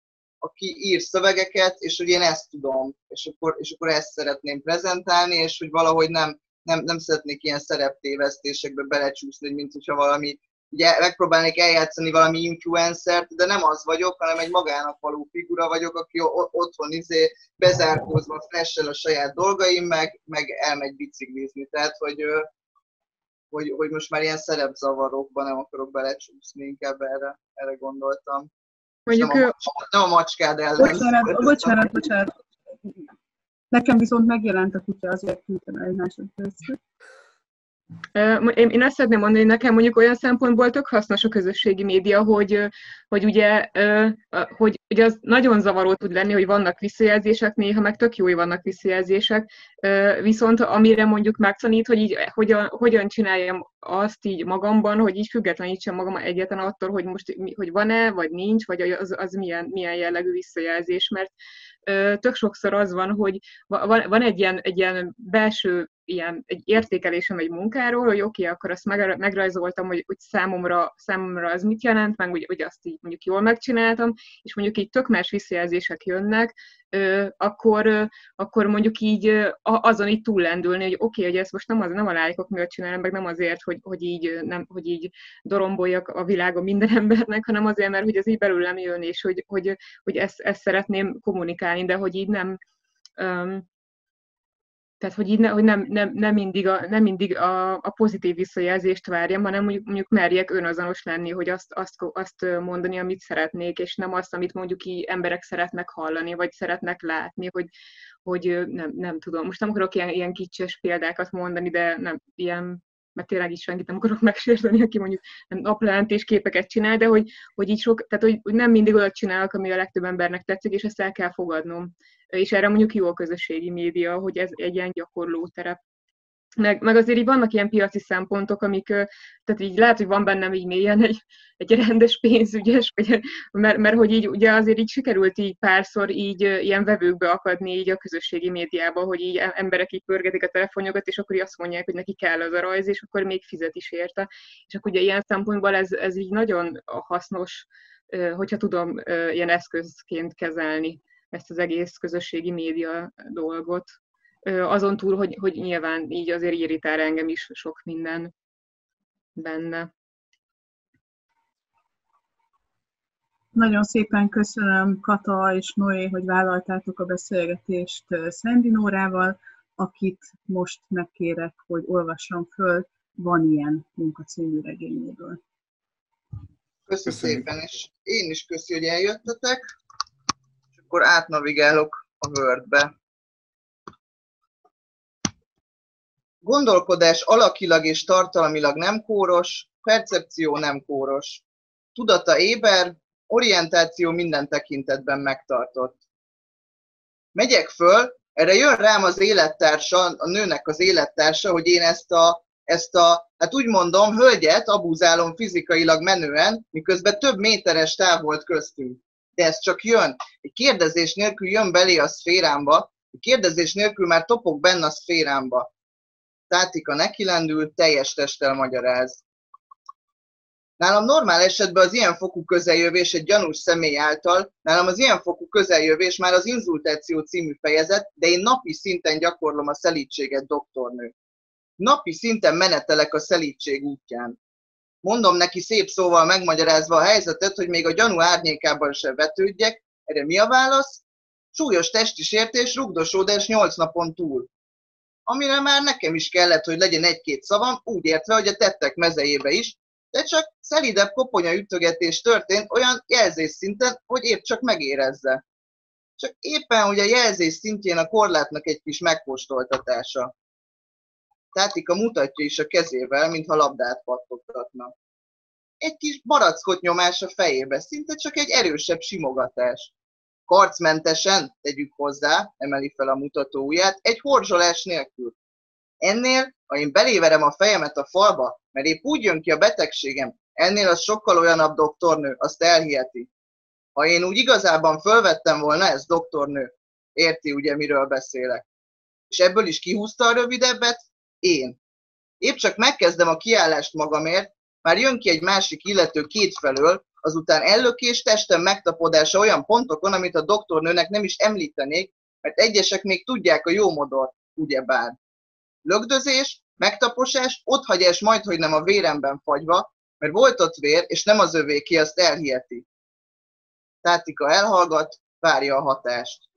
aki ír szövegeket, és hogy én ezt tudom, és akkor, és akkor ezt szeretném prezentálni, és hogy valahogy nem, nem, nem szeretnék ilyen szereptévesztésekbe belecsúszni, hogy mint hogyha valami, ugye megpróbálnék eljátszani valami influencert, de nem az vagyok, hanem egy magának való figura vagyok, aki otthon izé bezárkózva flessel a saját dolgaim, meg, meg elmegy biciklizni. Tehát, hogy, hogy, hogy most már ilyen szerepzavarokban nem akarok belecsúszni, inkább erre, erre gondoltam. Mondjuk nem, a, nem a macskád ellen. Bocsánat, bocsánat, bocsánat. Nekem viszont megjelent a kutya, azért küldtem el másodperc. Én, én azt szeretném mondani, hogy nekem mondjuk olyan szempontból tök hasznos a közösségi média, hogy, hogy ugye hogy, hogy az nagyon zavaró tud lenni, hogy vannak visszajelzések, néha meg tök jó, hogy vannak visszajelzések, viszont amire mondjuk megtanít, hogy így hogyan, hogyan csináljam azt így magamban, hogy így függetlenítsem magam egyáltalán attól, hogy most hogy van-e, vagy nincs, vagy az, az milyen, milyen jellegű visszajelzés, mert tök sokszor az van, hogy van, van egy, ilyen, egy ilyen belső ilyen, egy értékelésem egy munkáról, hogy oké, okay, akkor azt meg, megrajzoltam, hogy, hogy számomra, számomra az mit jelent, meg hogy, hogy azt így mondjuk jól megcsináltam, és mondjuk így tök más visszajelzések jönnek, akkor, akkor mondjuk így azon így túllendülni, hogy oké, okay, hogy ezt most nem, az, nem a lájkok miatt csinálom, meg nem azért, hogy, hogy, így, nem, hogy így doromboljak a világon minden embernek, hanem azért, mert hogy ez így belőlem jön, és hogy, hogy, hogy ezt, ezt szeretném kommunikálni, de hogy így nem... Um, Tehát, hogy, így ne, hogy nem, nem, nem mindig, a, nem mindig a, a pozitív visszajelzést várjam, hanem mondjuk, mondjuk merjek önazonos lenni, hogy azt, azt, azt mondani, amit szeretnék, és nem azt, amit mondjuk így emberek szeretnek hallani, vagy szeretnek látni, hogy, hogy nem, nem tudom. Most nem akarok ilyen, ilyen kicses példákat mondani, de nem ilyen, mert tényleg is senkit nem akarok megsérteni, aki mondjuk napjelentés képeket csinál, de hogy, hogy így sok, tehát hogy, hogy nem mindig olyat csinálok, ami a legtöbb embernek tetszik, és ezt el kell fogadnom. És erre mondjuk jó a közösségi média, hogy ez egy ilyen gyakorló terep. Meg, meg azért így vannak ilyen piaci szempontok, amik, tehát így lehet, hogy van bennem így mélyen egy, egy rendes pénzügyes, vagy, mert, mert hogy így ugye azért így sikerült így párszor így ilyen vevőkbe akadni így a közösségi médiában, hogy így emberek így pörgetik a telefonjukat, és akkor így azt mondják, hogy neki kell az a rajz, és akkor még fizet is érte. És akkor ugye ilyen szempontból ez, ez így nagyon hasznos, hogyha tudom ilyen eszközként kezelni ezt az egész közösségi média dolgot. Azon túl, hogy, hogy nyilván így azért irritál engem is sok minden benne. Nagyon szépen köszönöm, Kata és Noé, hogy vállaltátok a beszélgetést Szendi Nórával, akit most megkérek, hogy olvassam föl Van ilyen munkacímű regényéből. Köszönöm szépen, és én is köszi, hogy eljöttetek, és akkor átnavigálok a Wordbe. Gondolkodás alakilag és tartalmilag nem kóros, percepció nem kóros. Tudata éber, orientáció minden tekintetben megtartott. Megyek föl, erre jön rám az élettársa, a nőnek az élettársa, hogy én ezt a, ezt a hát úgy mondom, hölgyet abuzálom fizikailag menően, miközben több méteres táv volt köztünk. De ez csak jön. Egy kérdezés nélkül jön belé a szférámba, egy kérdezés nélkül már topog benne a szférámba. Tátika nekilendül, teljes testtel magyaráz. Nálam normál esetben az ilyenfokú közeljövés egy gyanús személy által, nálam az ilyenfokú közeljövés már az inzultáció című fejezet, de én napi szinten gyakorlom a szelítséget, doktornő. Napi szinten menetelek a szelítség útján. Mondom neki szép szóval megmagyarázva a helyzetet, hogy még a gyanú árnyékában sem vetődjek, erre mi a válasz? Súlyos testi sértés, rugdosódás nyolc napon túl. Amire már nekem is kellett, hogy legyen egy-két szavam, úgy értve, hogy a tettek mezejébe is, de csak szelidebb koponyaütögetés történt olyan jelzés szinten, hogy épp csak megérezze. Csak éppen, hogy a jelzés szintjén a korlátnak egy kis megkóstoltatása. Tátika mutatja is a kezével, mintha labdát pattogtatna. Egy kis barackot nyomás a fejébe, szinte csak egy erősebb simogatás. Karcmentesen, tegyük hozzá, emeli fel a mutató ujját, egy horzsolás nélkül. Ennél, ha én beléverem a fejemet a falba, mert épp úgy jön ki a betegségem, ennél az sokkal olyanabb, doktornő, azt elhiheti. Ha én úgy igazában fölvettem volna, ez doktornő, érti ugye, miről beszélek. És ebből is kihúzta a rövidebbet? Én. Épp csak megkezdem a kiállást magamért, már jön ki egy másik illető kétfelől, azután ellökés, testem megtapodása olyan pontokon, amit a doktornőnek nem is említenék, mert egyesek még tudják a jó modort, ugyebár. Lögdözés, megtaposás, otthagyás majdhogy nem a véremben fagyva, mert volt ott vér, és nem az övé ki, azt elhiheti. Tátika elhallgat, várja a hatást.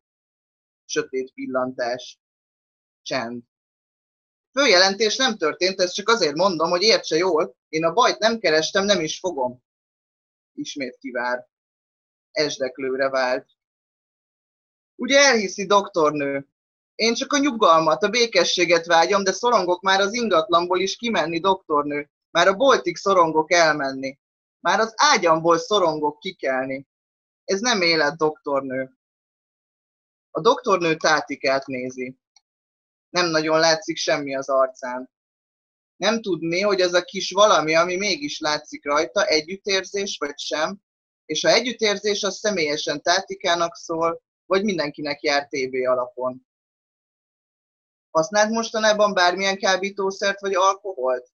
Sötét pillantás. Csend. Följelentés nem történt, ez csak azért mondom, hogy értse jól, én a bajt nem kerestem, nem is fogom. Ismét kivár. Esdeklőre vált. Ugye elhiszi, doktornő? Én csak a nyugalmat, a békességet vágyom, de szorongok már az ingatlanból is kimenni, doktornő. Már a boltig szorongok elmenni. Már az ágyamból szorongok kikelni. Ez nem élet, doktornő. A doktornő Tátikát nézi. Nem nagyon látszik semmi az arcán. Nem tudni, hogy ez a kis valami, ami mégis látszik rajta, együttérzés vagy sem, és ha együttérzés, az személyesen Tátikának szól, vagy mindenkinek jár té bé alapon. Használt mostanában bármilyen kábítószert vagy alkoholt?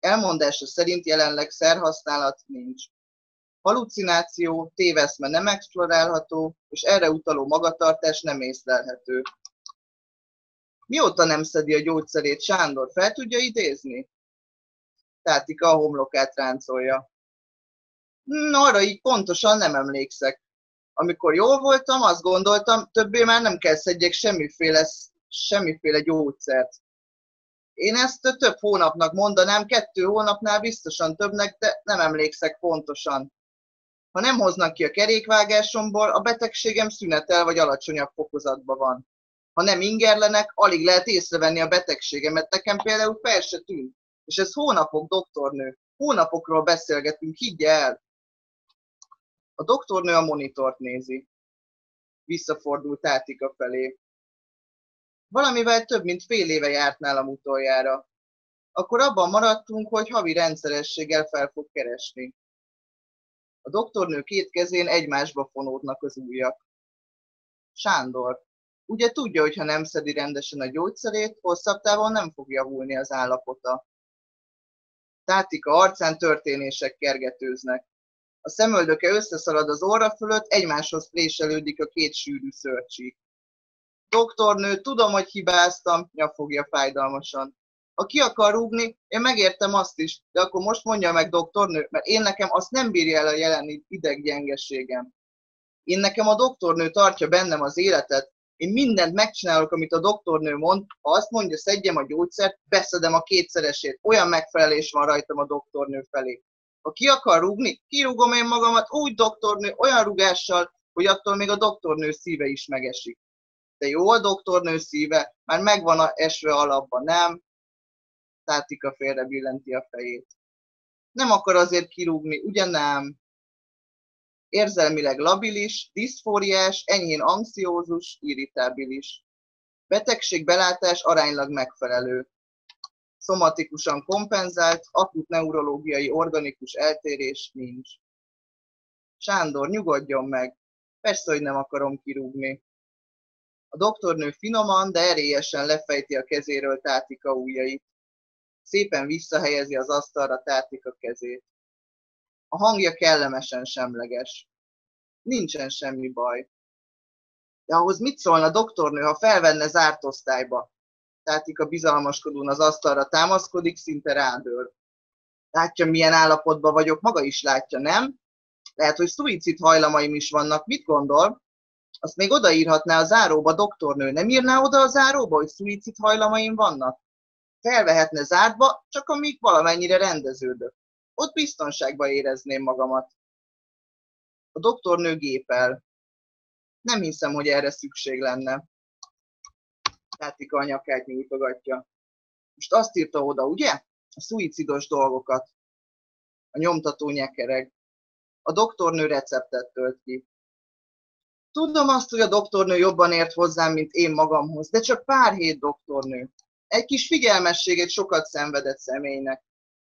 Elmondása szerint jelenleg szerhasználat nincs. Hallucináció, téveszme nem explorálható, és erre utaló magatartás nem észlelhető. Mióta nem szedi a gyógyszerét, Sándor? Fel tudja idézni? Tátika a homlokát ráncolja. Arra így pontosan nem emlékszek. Amikor jól voltam, azt gondoltam, többé már nem kell szedjek semmiféle, semmiféle gyógyszert. Én ezt több hónapnak mondanám, kettő hónapnál biztosan többnek, de nem emlékszek pontosan. Ha nem hoznak ki a kerékvágásomból, a betegségem szünetel vagy alacsonyabb fokozatban van. Ha nem ingerlenek, alig lehet észrevenni a betegségemet, nekem például fel se tűnt. És ez hónapok, doktornő. Hónapokról beszélgetünk, higgye el! A doktornő a monitort nézi. Visszafordult Tátika felé. Valamivel több mint fél éve járt nálam utoljára. Akkor abban maradtunk, hogy havi rendszerességgel fel fog keresni. A doktornő két kezén egymásba fonódnak az ujjak. Sándor. Ugye tudja, hogy ha nem szedi rendesen a gyógyszerét, hosszabb távon nem fog javulni az állapota. Tátika arcán történések kergetőznek. A szemöldöke összeszalad az orra fölött, egymáshoz préselődik a két sűrű szőrcsík. Doktornő, tudom, hogy hibáztam, nyafogja fájdalmasan. Ha ki akar rúgni, én megértem azt is, de akkor most mondja meg doktornő, mert én nekem azt nem bírja el a jelen ideggyengeségem. Én nekem a doktornő tartja bennem az életet, én mindent megcsinálok, amit a doktornő mond, ha azt mondja, szedjem a gyógyszert, beszedem a kétszeresét, olyan megfelelés van rajtam a doktornő felé. Ha ki akar rúgni, kirúgom én magamat úgy doktornő, olyan rúgással, hogy attól még a doktornő szíve is megesik. De jó a doktornő szíve, már megvan a esve alapba, nem? Tátika félre billenti a fejét. Nem akar azért kirúgni, ugye nem? Érzelmileg labilis, diszfóriás, enyhén anxiózus, irritábilis. Betegség belátás aránylag megfelelő. Szomatikusan kompenzált, akut neurológiai organikus eltérés nincs. Sándor, nyugodjon meg. Persze, hogy nem akarom kirúgni. A doktornő finoman, de erélyesen lefejti a kezéről Tátika ujjait. Szépen visszahelyezi az asztalra Tátika kezét. A hangja kellemesen semleges. Nincsen semmi baj. De ahhoz mit szólna a doktornő, ha felvenne zárt osztályba? Tátika bizalmaskodón az asztalra támaszkodik, szinte rádől. Látja, milyen állapotban vagyok, maga is látja, nem? Lehet, hogy szuicid hajlamaim is vannak, mit gondol? Azt még odaírhatná a záróba, doktornő. Nem írná oda a záróba, hogy szuicid hajlamaim vannak? Felvehetne zártba, csak amíg valamennyire rendeződök. Ott biztonságban érezném magamat. A doktornő gépel. Nem hiszem, hogy erre szükség lenne. Tátika a nyakát nyújtogatja. Most azt írta oda, ugye? A szuicidos dolgokat. A nyomtató nyekereg. A doktornő receptet tölt ki. Tudom azt, hogy a doktornő jobban ért hozzám, mint én magamhoz, de csak pár hét doktornő. Egy kis figyelmességet sokat szenvedett személynek.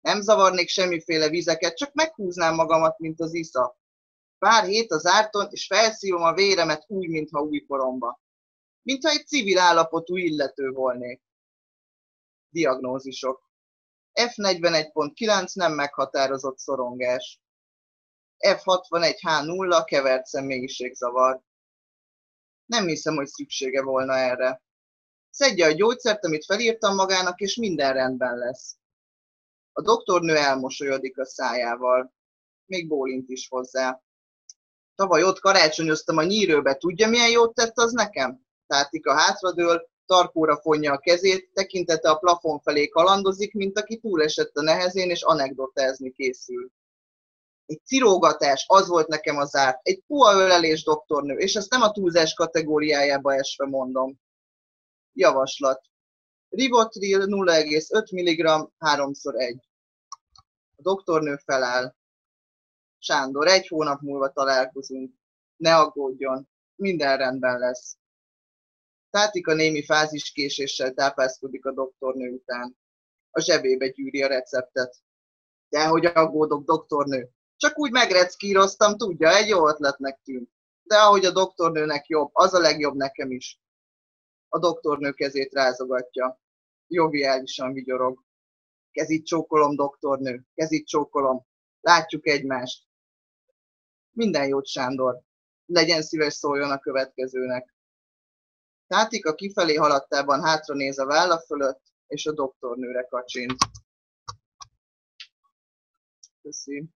Nem zavarnék semmiféle vizeket, csak meghúznám magamat, mint az isza. Pár hét az árton, és felszívom a véremet úgy, mintha újkoromba. Mintha egy civil állapotú illető volnék. Diagnózisok. F negyvenegy pont kilenc nem meghatározott szorongás. F hatvanegy H nulla kevert személyiségzavar. Nem hiszem, hogy szüksége volna erre. Szedje a gyógyszert, amit felírtam magának, és minden rendben lesz. A doktornő elmosolyodik a szájával. Még bólint is hozzá. Tavaly ott karácsonyoztam a nyírőbe, tudja, milyen jót tett az nekem? Tátika hátradől, tarkóra fonja a kezét, tekintete a plafon felé kalandozik, mint aki túlesett a nehezén, és anekdotázni készül. Egy cirógatás, az volt nekem az árt, egy puha ölelés, doktornő, és ezt nem a túlzás kategóriájába esve mondom. Javaslat. Ribotril nulla egész öt milligramm háromszor egy. A doktornő feláll. Sándor, egy hónap múlva találkozunk. Ne aggódjon, minden rendben lesz. Tátika némi fáziskéséssel tápászkodik a doktornő után. A zsebébe gyűri a receptet. Dehogy aggódok, doktornő. Csak úgy megreckíroztam, tudja, egy jó ötletnek tűnt. De ahogy a doktornőnek jobb, az a legjobb nekem is. A doktornő kezét rázogatja. Joviálisan vigyorog. Kezit csókolom, doktornő. Kezit csókolom. Látjuk egymást. Minden jót, Sándor. Legyen szíves, szóljon a következőnek. Tátika kifelé haladtában hátra néz a válla fölött, és a doktornőre kacsint. Köszi.